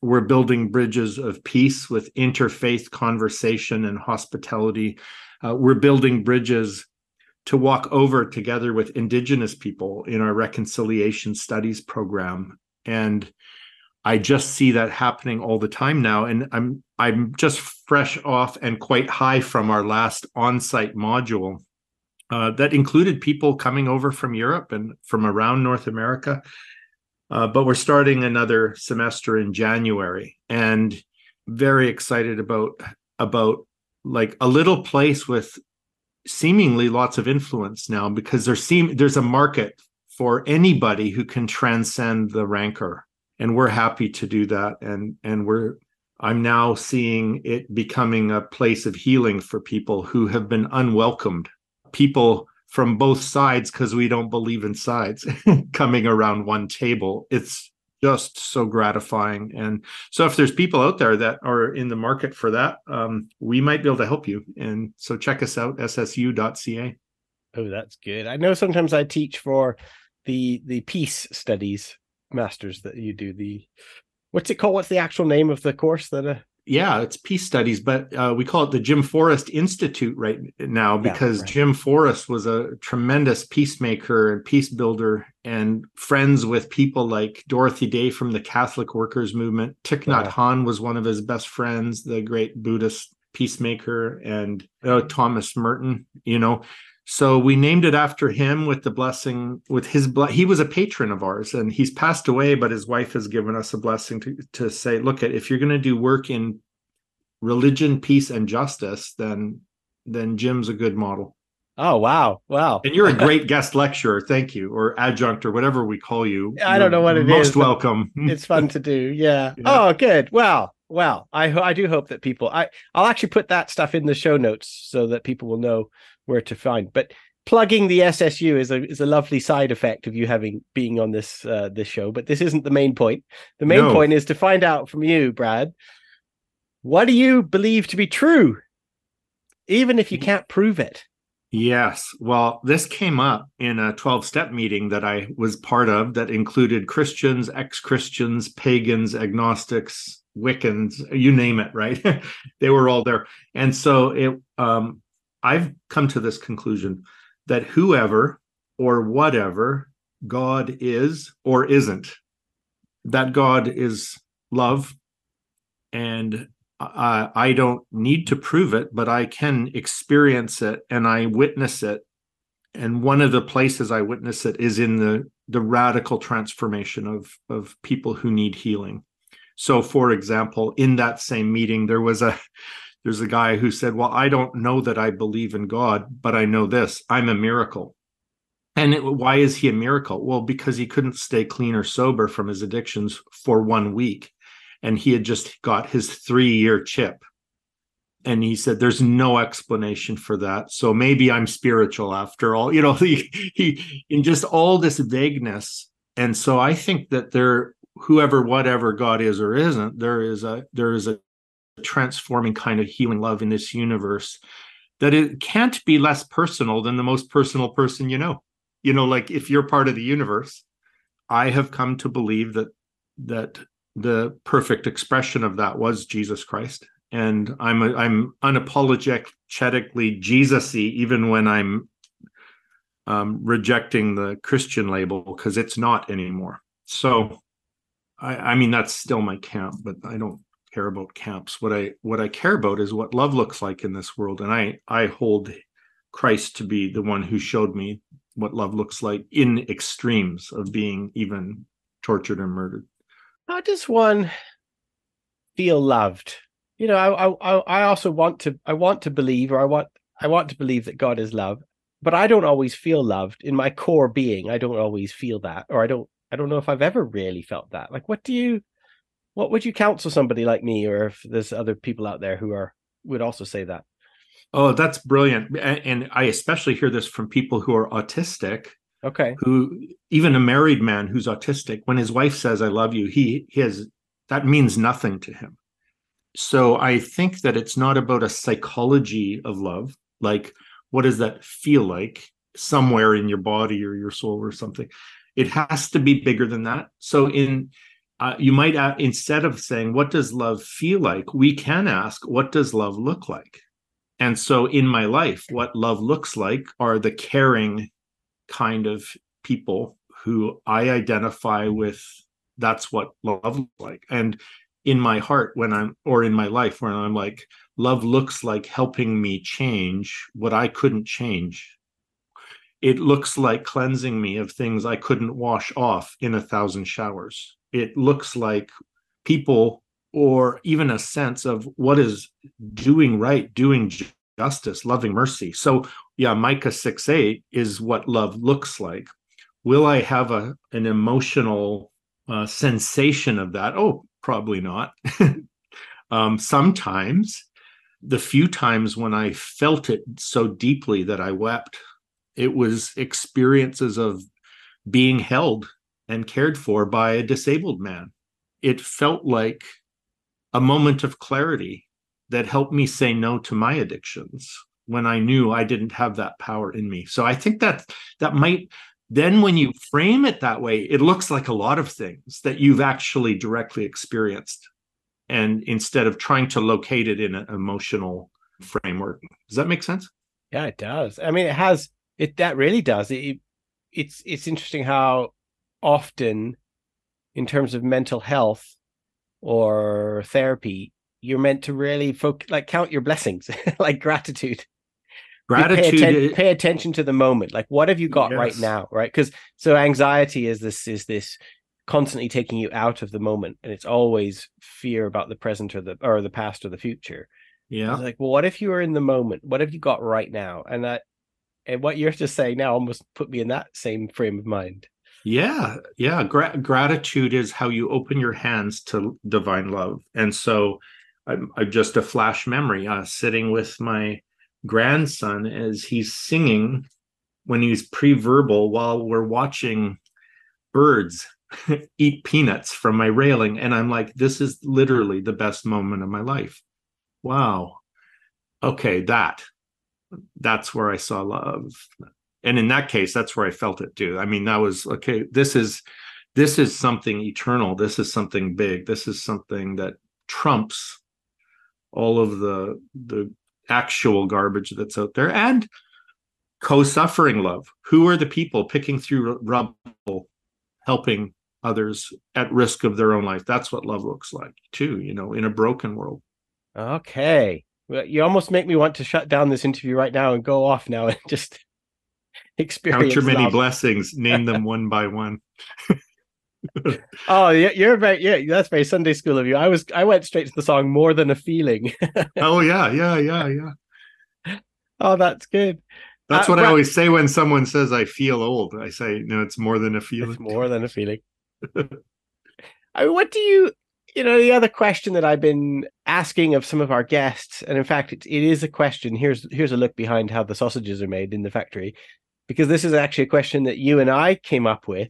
We're building bridges of peace with interfaith conversation and hospitality. We're building bridges to walk over together with Indigenous people in our reconciliation studies program. And I just see that happening all the time now. And I'm just fresh off and quite high from our last on-site module that included people coming over from Europe and from around North America. But we're starting another semester in January, and very excited about like a little place with seemingly lots of influence now, because there's a market for anybody who can transcend the rancor. And we're happy to do that, and I'm now seeing it becoming a place of healing for people who have been unwelcomed, people from both sides, because we don't believe in sides, coming around one table. It's just so gratifying. And so if there's people out there that are in the market for that, we might be able to help you. And so check us out, ssu.ca. Oh, that's good. I know sometimes I teach for the peace studies masters that you do. What's it called? What's the actual name of the course that yeah, it's peace studies, but we call it the Jim Forrest Institute right now, because Jim Forrest was a tremendous peacemaker and peace builder, and friends with people like Dorothy Day from the Catholic Workers Movement. Thich Nhat Hanh was one of his best friends, the great Buddhist peacemaker, and Thomas Merton, So we named it after him with the blessing, with his blood. He was a patron of ours, and he's passed away, but his wife has given us a blessing to say, look, if you're going to do work in religion, peace, and justice, then Jim's a good model. Oh, wow. And you're a great guest lecturer. Thank you. Or adjunct, or whatever we call you. I don't know what it is. Most welcome. It's fun to do. Yeah. Oh, good. Well, I do hope that people, I'll actually put that stuff in the show notes so that people will know where to find. But plugging the SSU is a lovely side effect of you being on this this show. But this isn't the main point. The main point is to find out from you, Brad, what do you believe to be true, even if you can't prove it? Yes. Well, this came up in a 12-step meeting that I was part of that included Christians, ex-Christians, pagans, agnostics, Wiccans, you name it, right? They were all there. And so I've come to this conclusion that whoever or whatever God is or isn't, that God is love, and I don't need to prove it, but I can experience it, and I witness it. And one of the places I witness it is in the radical transformation of people who need healing. So, for example, in that same meeting, there's a guy who said, well, I don't know that I believe in God, but I know this, I'm a miracle. And why is he a miracle? Well, because he couldn't stay clean or sober from his addictions for 1 week. And he had just got his 3-year chip. And he said, there's no explanation for that. So maybe I'm spiritual after all, he in just all this vagueness. And so I think that whoever, whatever God is or isn't, there is a transforming kind of healing love in this universe that it can't be less personal than the most personal person like if you're part of the universe. I have come to believe that the perfect expression of that was Jesus Christ, and I'm unapologetically Jesus-y, even when I'm rejecting the Christian label, because it's not anymore. So, I mean, that's still my camp, but I don't care about camps. What I care about is what love looks like in this world, and I hold Christ to be the one who showed me what love looks like in extremes of being even tortured and murdered. How does one feel loved? You know, I also want to believe that God is love, but I don't always feel loved in my core being. I don't always feel that, or I don't know if I've ever really felt that. Like, what would you counsel somebody like me, or if there's other people out there who would also say that? Oh, that's brilliant. And I especially hear this from people who are autistic. Okay. Who, even a married man who's autistic, when his wife says, I love you, that means nothing to him. So I think that it's not about a psychology of love. Like, what does that feel like somewhere in your body or your soul or something? It has to be bigger than that. So you might, instead of saying, what does love feel like? We can ask, what does love look like? And so in my life, what love looks like are the caring kind of people who I identify with. That's what love looks like. And in my heart, in my life, when I'm like, love looks like helping me change what I couldn't change. It looks like cleansing me of things I couldn't wash off in 1,000 showers. It looks like people, or even a sense of what is doing right, doing justice, loving mercy. So yeah, Micah 6:8 is what love looks like. Will I have an emotional sensation of that? Oh, probably not. Sometimes, the few times when I felt it so deeply that I wept, it was experiences of being held and cared for by a disabled man. It felt like a moment of clarity that helped me say no to my addictions when I knew I didn't have that power in me. So I think that might, then when you frame it that way, it looks like a lot of things that you've actually directly experienced, and instead of trying to locate it in an emotional framework. Does that make sense? Yeah, it does. I mean, it has, it that really does. It's interesting how often, in terms of mental health or therapy, you're meant to really focus, like count your blessings, like gratitude, pay attention to the moment. Like, what have you got right now? Right. Cause so anxiety is this constantly taking you out of the moment. And it's always fear about the present or the past or the future. Yeah. It's like, well, what if you were in the moment? What have you got right now? And what you're just saying now almost put me in that same frame of mind. Yeah. Gratitude is how you open your hands to divine love. And so I'm just a flash memory, sitting with my grandson as he's singing when he's pre-verbal while we're watching birds eat peanuts from my railing. And I'm like, this is literally the best moment of my life. Wow. Okay, that's where I saw love. And in that case, that's where I felt it too. I mean, that was, okay, this is something eternal. This is something big. This is something that trumps all of the actual garbage that's out there. And co-suffering love. Who are the people picking through rubble, helping others at risk of their own life? That's what love looks like too, you know, in a broken world. Okay. Well, you almost make me want to shut down this interview right now and go off now and just... Count your many blessings, name them one by one. Oh, you're very, that's very Sunday school of you. I went straight to the song More Than a Feeling. Oh, yeah. Oh, that's good. That's what I always say when someone says I feel old. I say, no, it's more than a feeling. It's more than a feeling. I mean, what do you know, the other question that I've been asking of some of our guests, and in fact, it is a question. Here's a look behind how the sausages are made in the factory. Because this is actually a question that you and I came up with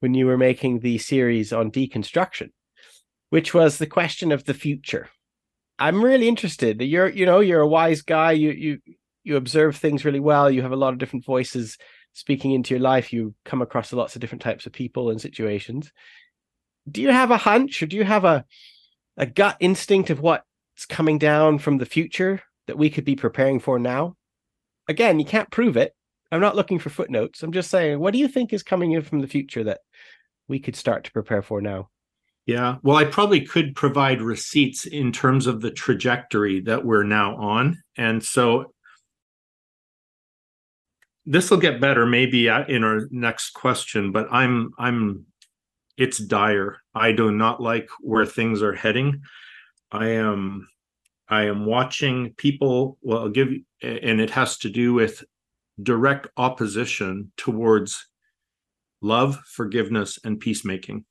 when you were making the series on deconstruction, which was the question of the future. I'm really interested. You're a wise guy. You observe things really well. You have a lot of different voices speaking into your life. You come across lots of different types of people and situations. Do you have a hunch, or do you have a gut instinct of what that's coming down from the future that we could be preparing for now? Again, you can't prove it. I'm not looking for footnotes. I'm just saying, what do you think is coming in from the future that we could start to prepare for now? Yeah, well, I probably could provide receipts in terms of the trajectory that we're now on. And so this will get better maybe in our next question, but it's dire. I do not like where things are heading. I am watching people, well, I'll give you, and it has to do with direct opposition towards love, forgiveness, and peacemaking.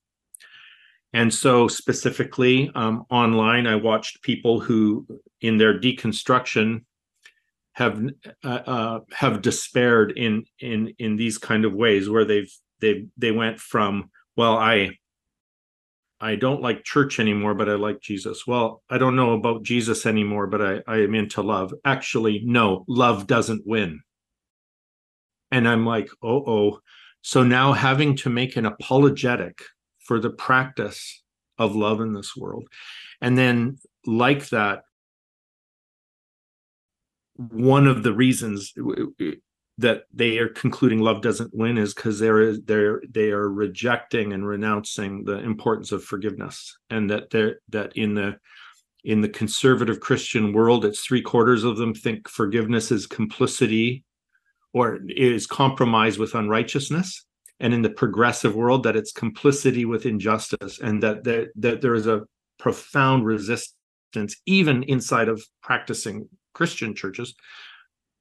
And so specifically online, I watched people who in their deconstruction have despaired in these kind of ways where they went from, well, I don't like church anymore, but I like Jesus. Well, I don't know about Jesus anymore, but I am into love. Actually, no, love doesn't win. And I'm like, oh. So now having to make an apologetic for the practice of love in this world. And then like that, one of the reasons that they are concluding love doesn't win is because they are rejecting and renouncing the importance of forgiveness, and that in the conservative Christian world, it's 3/4 of them think forgiveness is complicity or is compromise with unrighteousness, and in the progressive world that it's complicity with injustice, and that there is a profound resistance even inside of practicing Christian churches,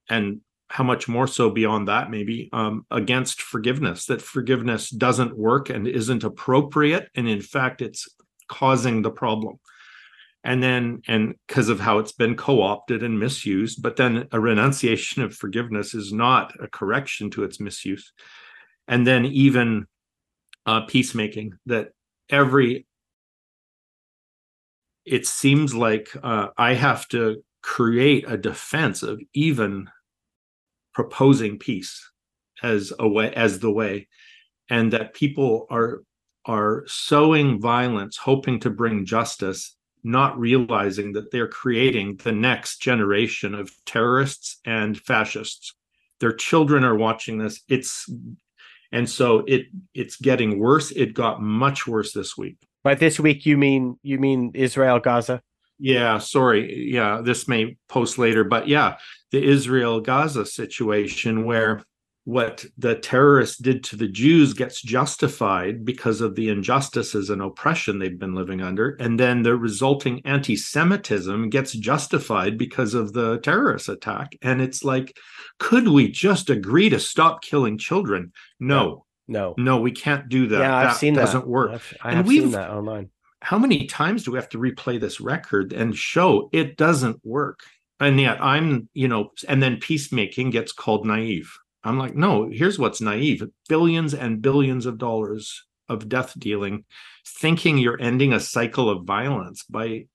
and how much more so beyond that, maybe, against forgiveness, that forgiveness doesn't work and isn't appropriate. And in fact, it's causing the problem. And because of how it's been co-opted and misused, but then a renunciation of forgiveness is not a correction to its misuse. And then even peacemaking, that it seems like I have to create a defense of even proposing peace as the way, and that people are sowing violence, hoping to bring justice, not realizing that they're creating the next generation of terrorists and fascists. Their children are watching this. It's getting worse. It got much worse this week. By this week, you mean Israel, Gaza? Yeah, sorry. Yeah, this may post later, but yeah, the Israel-Gaza situation, where what the terrorists did to the Jews gets justified because of the injustices and oppression they've been living under, and then the resulting anti-Semitism gets justified because of the terrorist attack. And it's like, could we just agree to stop killing children? No, we can't do that. Yeah, I've seen that. That doesn't work. I've seen that online. How many times do we have to replay this record and show it doesn't work? And yet and then peacemaking gets called naive. I'm like, no, here's what's naive. Billions and billions of dollars of death dealing, thinking you're ending a cycle of violence by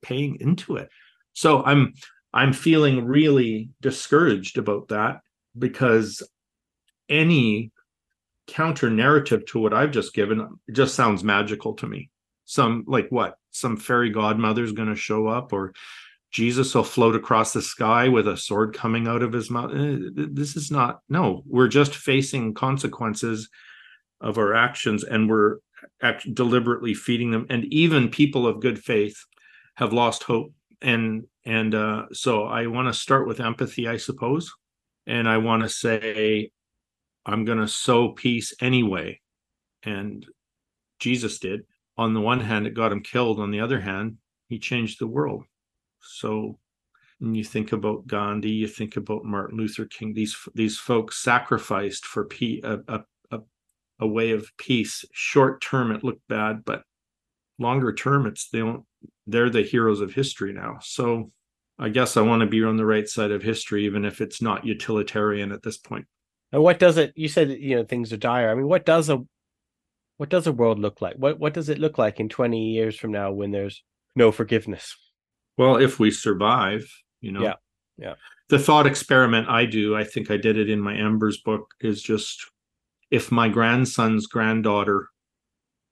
paying into it. So I'm feeling really discouraged about that, because any counter narrative to what I've just given just sounds magical to me. Some fairy godmother's going to show up, or Jesus will float across the sky with a sword coming out of his mouth. This is not, no, we're just facing consequences of our actions, and we're deliberately feeding them. And even people of good faith have lost hope. And so I want to start with empathy, I suppose. And I want to say, I'm going to sow peace anyway. And Jesus did. On the one hand, it got him killed. On the other hand, he changed the world. So when you think about Gandhi, you think about Martin Luther King, these folks sacrificed for a way of peace. Short term, it looked bad, but longer term, they're the heroes of history now. So I guess I want to be on the right side of history, even if it's not utilitarian at this point. And what does it, you said, things are dire. I mean, what does a world look like? What does it look like in 20 years from now when there's no forgiveness? Well, if we survive, Yeah. The thought experiment I think I did it in my Embers book, is just, if my grandson's granddaughter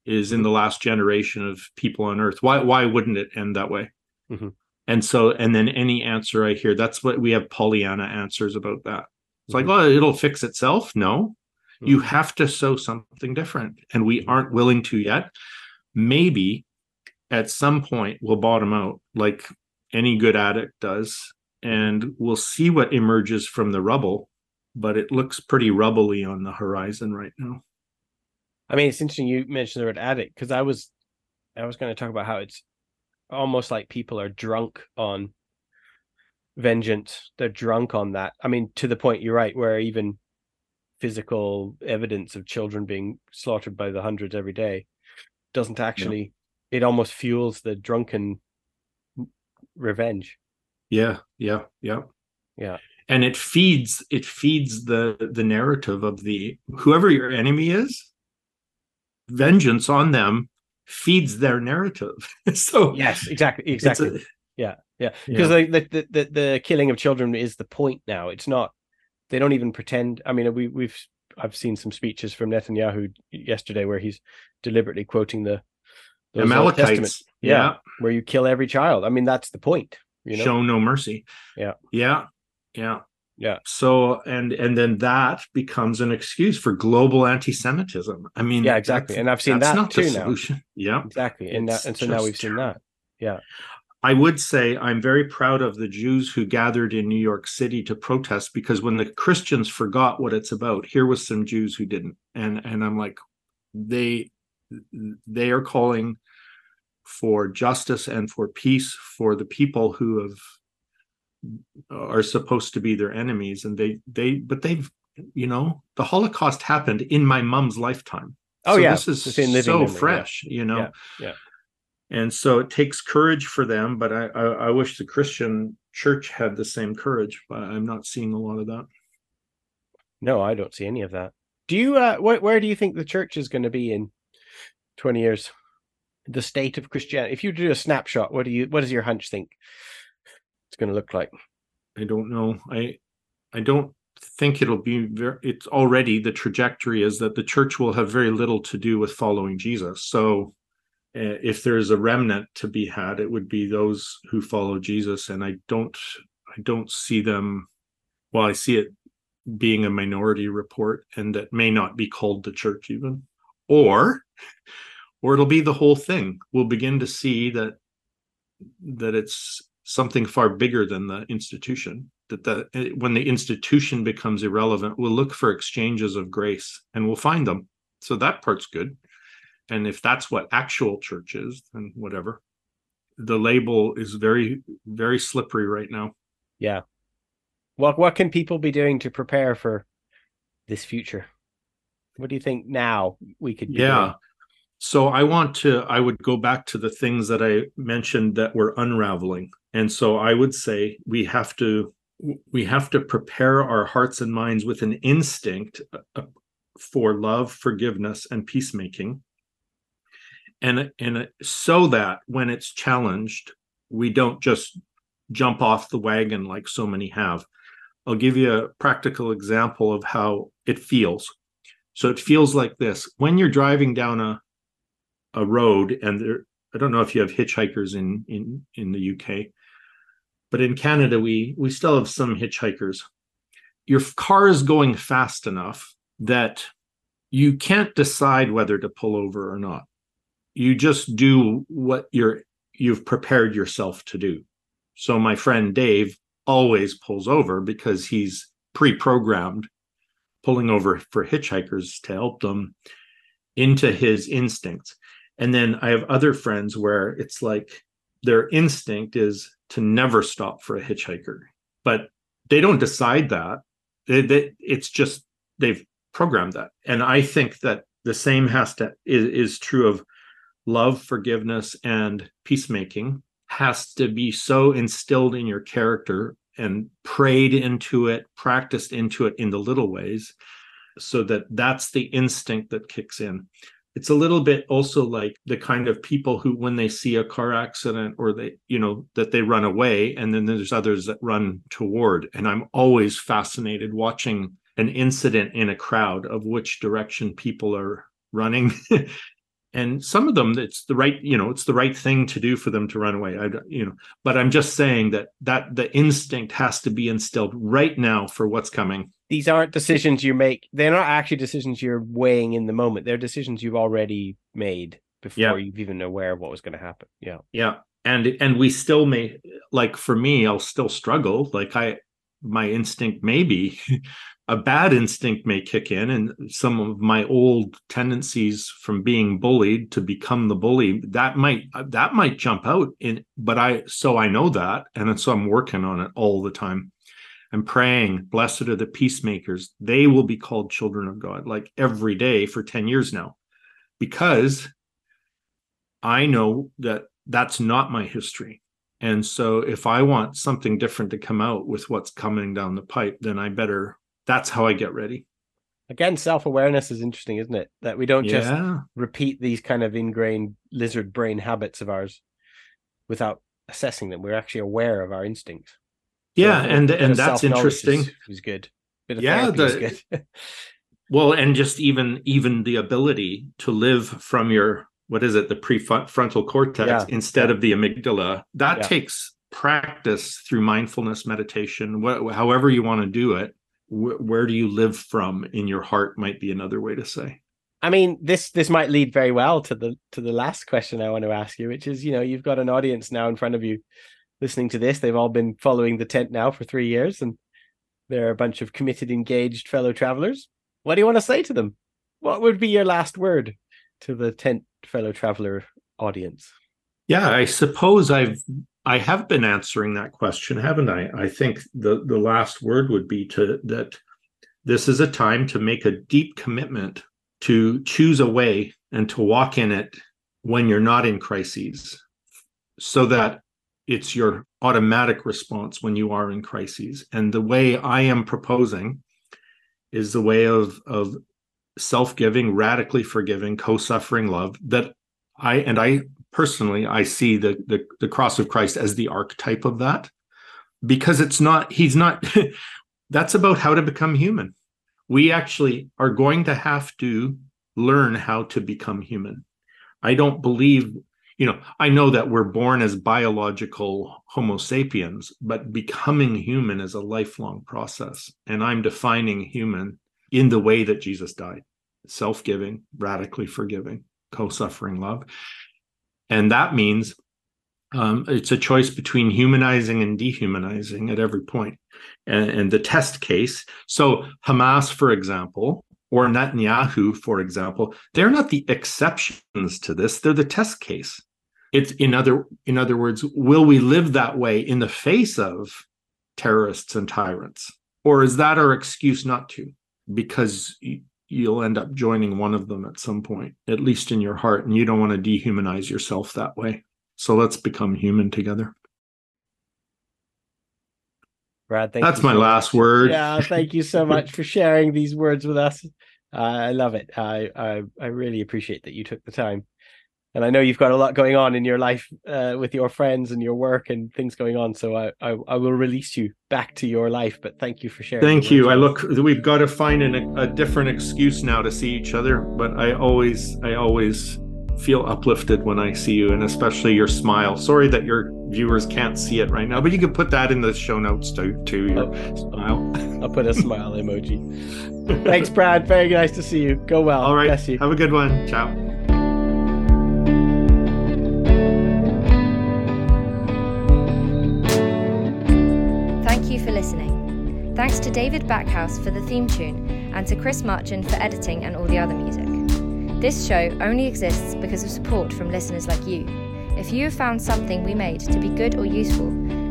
is in the last generation of people on Earth, why wouldn't it end that way? Mm-hmm. And so, and then any answer I hear, that's what we have Pollyanna answers about that. It's like, oh, it'll fix itself. No, you have to sow something different. And we aren't willing to yet. Maybe at some point we'll bottom out like any good addict does, and we'll see what emerges from the rubble. But it looks pretty rubbly on the horizon right now. I mean, it's interesting you mentioned the word addict, because I was going to talk about how it's almost like people are drunk on vengeance. They're drunk on that. I mean, to the point, you're right, where even physical evidence of children being slaughtered by the hundreds every day doesn't actually, it almost fuels the drunken revenge. Yeah. And it feeds the narrative of the whoever your enemy is. Vengeance on them feeds their narrative. So yes, exactly. Yeah. Because the killing of children is the point now. It's not. They don't even pretend. I mean, I've seen some speeches from Netanyahu yesterday where he's deliberately quoting the Amalekites. Yeah, where you kill every child. I mean, that's the point. You know? Show no mercy. Yeah. So and then that becomes an excuse for global anti-Semitism. I mean, yeah, exactly. And I've seen that too now. Yeah, exactly. And so now we've seen that. Yeah. I would say I'm very proud of the Jews who gathered in New York City to protest, because when the Christians forgot what it's about, here was some Jews who didn't. And I'm like, they are calling for justice and for peace for the people who are supposed to be their enemies, and they've the Holocaust happened in my mom's lifetime. This is so fresh, and so it takes courage for them, but I wish the Christian church had the same courage, but I'm not seeing a lot of that. No, I don't see any of that. Do you where do you think the church is going to be in 20 years, the state of Christianity? If you do a snapshot, what does your hunch think it's going to look like? I don't know. I don't think it'll be very, it's already, the trajectory is that the church will have very little to do with following Jesus. So if there's a remnant to be had, it would be those who follow Jesus. And I don't see them. Well, I see it being a minority report, and that may not be called the church even, or it'll be the whole thing. We'll begin to see that it's something far bigger than the institution, when the institution becomes irrelevant, we'll look for exchanges of grace, and we'll find them. So that part's good. And if that's what actual church is, then whatever. The label is very, very slippery right now. Yeah. Well, what can people be doing to prepare for this future? What do you think now we could do? Yeah. So I would go back to the things that I mentioned that were unraveling. And so I would say we have to prepare our hearts and minds with an instinct for love, forgiveness, and peacemaking. And so that when it's challenged, we don't just jump off the wagon like so many have. I'll give you a practical example of how it feels. So it feels like this. When you're driving down a road, and I don't know if you have hitchhikers in the UK, but in Canada we still have some hitchhikers. Your car is going fast enough that you can't decide whether to pull over or not. You just do what you've prepared yourself to do. So my friend Dave always pulls over because he's pre-programmed pulling over for hitchhikers to help them into his instincts. And then I have other friends where it's like their instinct is to never stop for a hitchhiker, but they don't decide that. It's just they've programmed that. And I think that the same is true of love, forgiveness, and peacemaking. Has to be so instilled in your character and prayed into it, practiced into it in the little ways, so that that's the instinct that kicks in. It's a little bit also like the kind of people who, when they see a car accident or that they run away, and then there's others that run toward. And I'm always fascinated watching an incident in a crowd of which direction people are running And some of them, it's the right, you know, it's the right thing to do for them to run away. But I'm just saying that the instinct has to be instilled right now for what's coming. These aren't decisions you make. They're not actually decisions you're weighing in the moment. They're decisions you've already made before you've even aware of what was going to happen. Yeah. Yeah. And we still may, like for me, I'll still struggle. Like my instinct may be a bad instinct may kick in, and some of my old tendencies from being bullied to become the bully, that might jump out in, but I know that. And so I'm working on it all the time. I'm praying, blessed are the peacemakers. They will be called children of God, like every day for 10 years now, because I know that that's not my history. And so if I want something different to come out with what's coming down the pipe, then I better, that's how I get ready. Again, self-awareness is interesting, isn't it? That we don't just repeat these kind of ingrained lizard brain habits of ours without assessing them. We're actually aware of our instincts. Yeah, so and that's interesting. Is good. Bit of is good. Well, and just even the ability to live from your, the prefrontal cortex instead of the amygdala. That takes practice through mindfulness, meditation, however you want to do it. Where do you live from in your heart might be another way to say. I mean, this might lead very well to the last question I want to ask you, which is, you know, you've got an audience now in front of you listening to this. They've all been following the tent now for 3 years, and they're a bunch of committed, engaged fellow travelers. What do you want to say to them? What would be your last word to the tent fellow traveler audience? Yeah, I suppose I have been answering that question, haven't I? I think the last word would be that this is a time to make a deep commitment to choose a way and to walk in it when you're not in crises, so that it's your automatic response when you are in crises. And the way I am proposing is the way of self-giving, radically forgiving, co-suffering love that I personally, I see the cross of Christ as the archetype of that, because that's about how to become human. We actually are going to have to learn how to become human. I don't believe, I know that we're born as biological Homo sapiens, but becoming human is a lifelong process. And I'm defining human in the way that Jesus died: self-giving, radically forgiving, co-suffering love. And that means it's a choice between humanizing and dehumanizing at every point. And the test case, so Hamas, for example, or Netanyahu, for example, they're not the exceptions to this. They're the test case. It's in other words, will we live that way in the face of terrorists and tyrants? Or is that our excuse not to? Because you'll end up joining one of them at some point, at least in your heart, and you don't want to dehumanize yourself that way. So let's become human together. Brad, thank you. That's my last word. Yeah, thank you so much for sharing these words with us. I love it. I really appreciate that you took the time. And I know you've got a lot going on in your life with your friends and your work and things going on. So I will release you back to your life. But thank you for sharing. Thank you. We've got to find a different excuse now to see each other. But I always feel uplifted when I see you, and especially your smile. Sorry that your viewers can't see it right now, but you can put that in the show notes too. Smile. I'll put a smile emoji. Thanks, Brad. Very nice to see you. Go well. All right. Bless you. Have a good one. Ciao. Listening. Thanks to David Backhouse for the theme tune and to Chris Marchand for editing and all the other music. This show only exists because of support from listeners like you. If you have found something we made to be good or useful,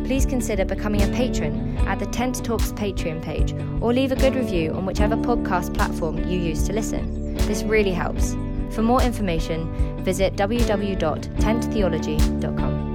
please consider becoming a patron at the Tent Talks Patreon page, or leave a good review on whichever podcast platform you use to listen. This really helps. For more information, visit www.tenttheology.com.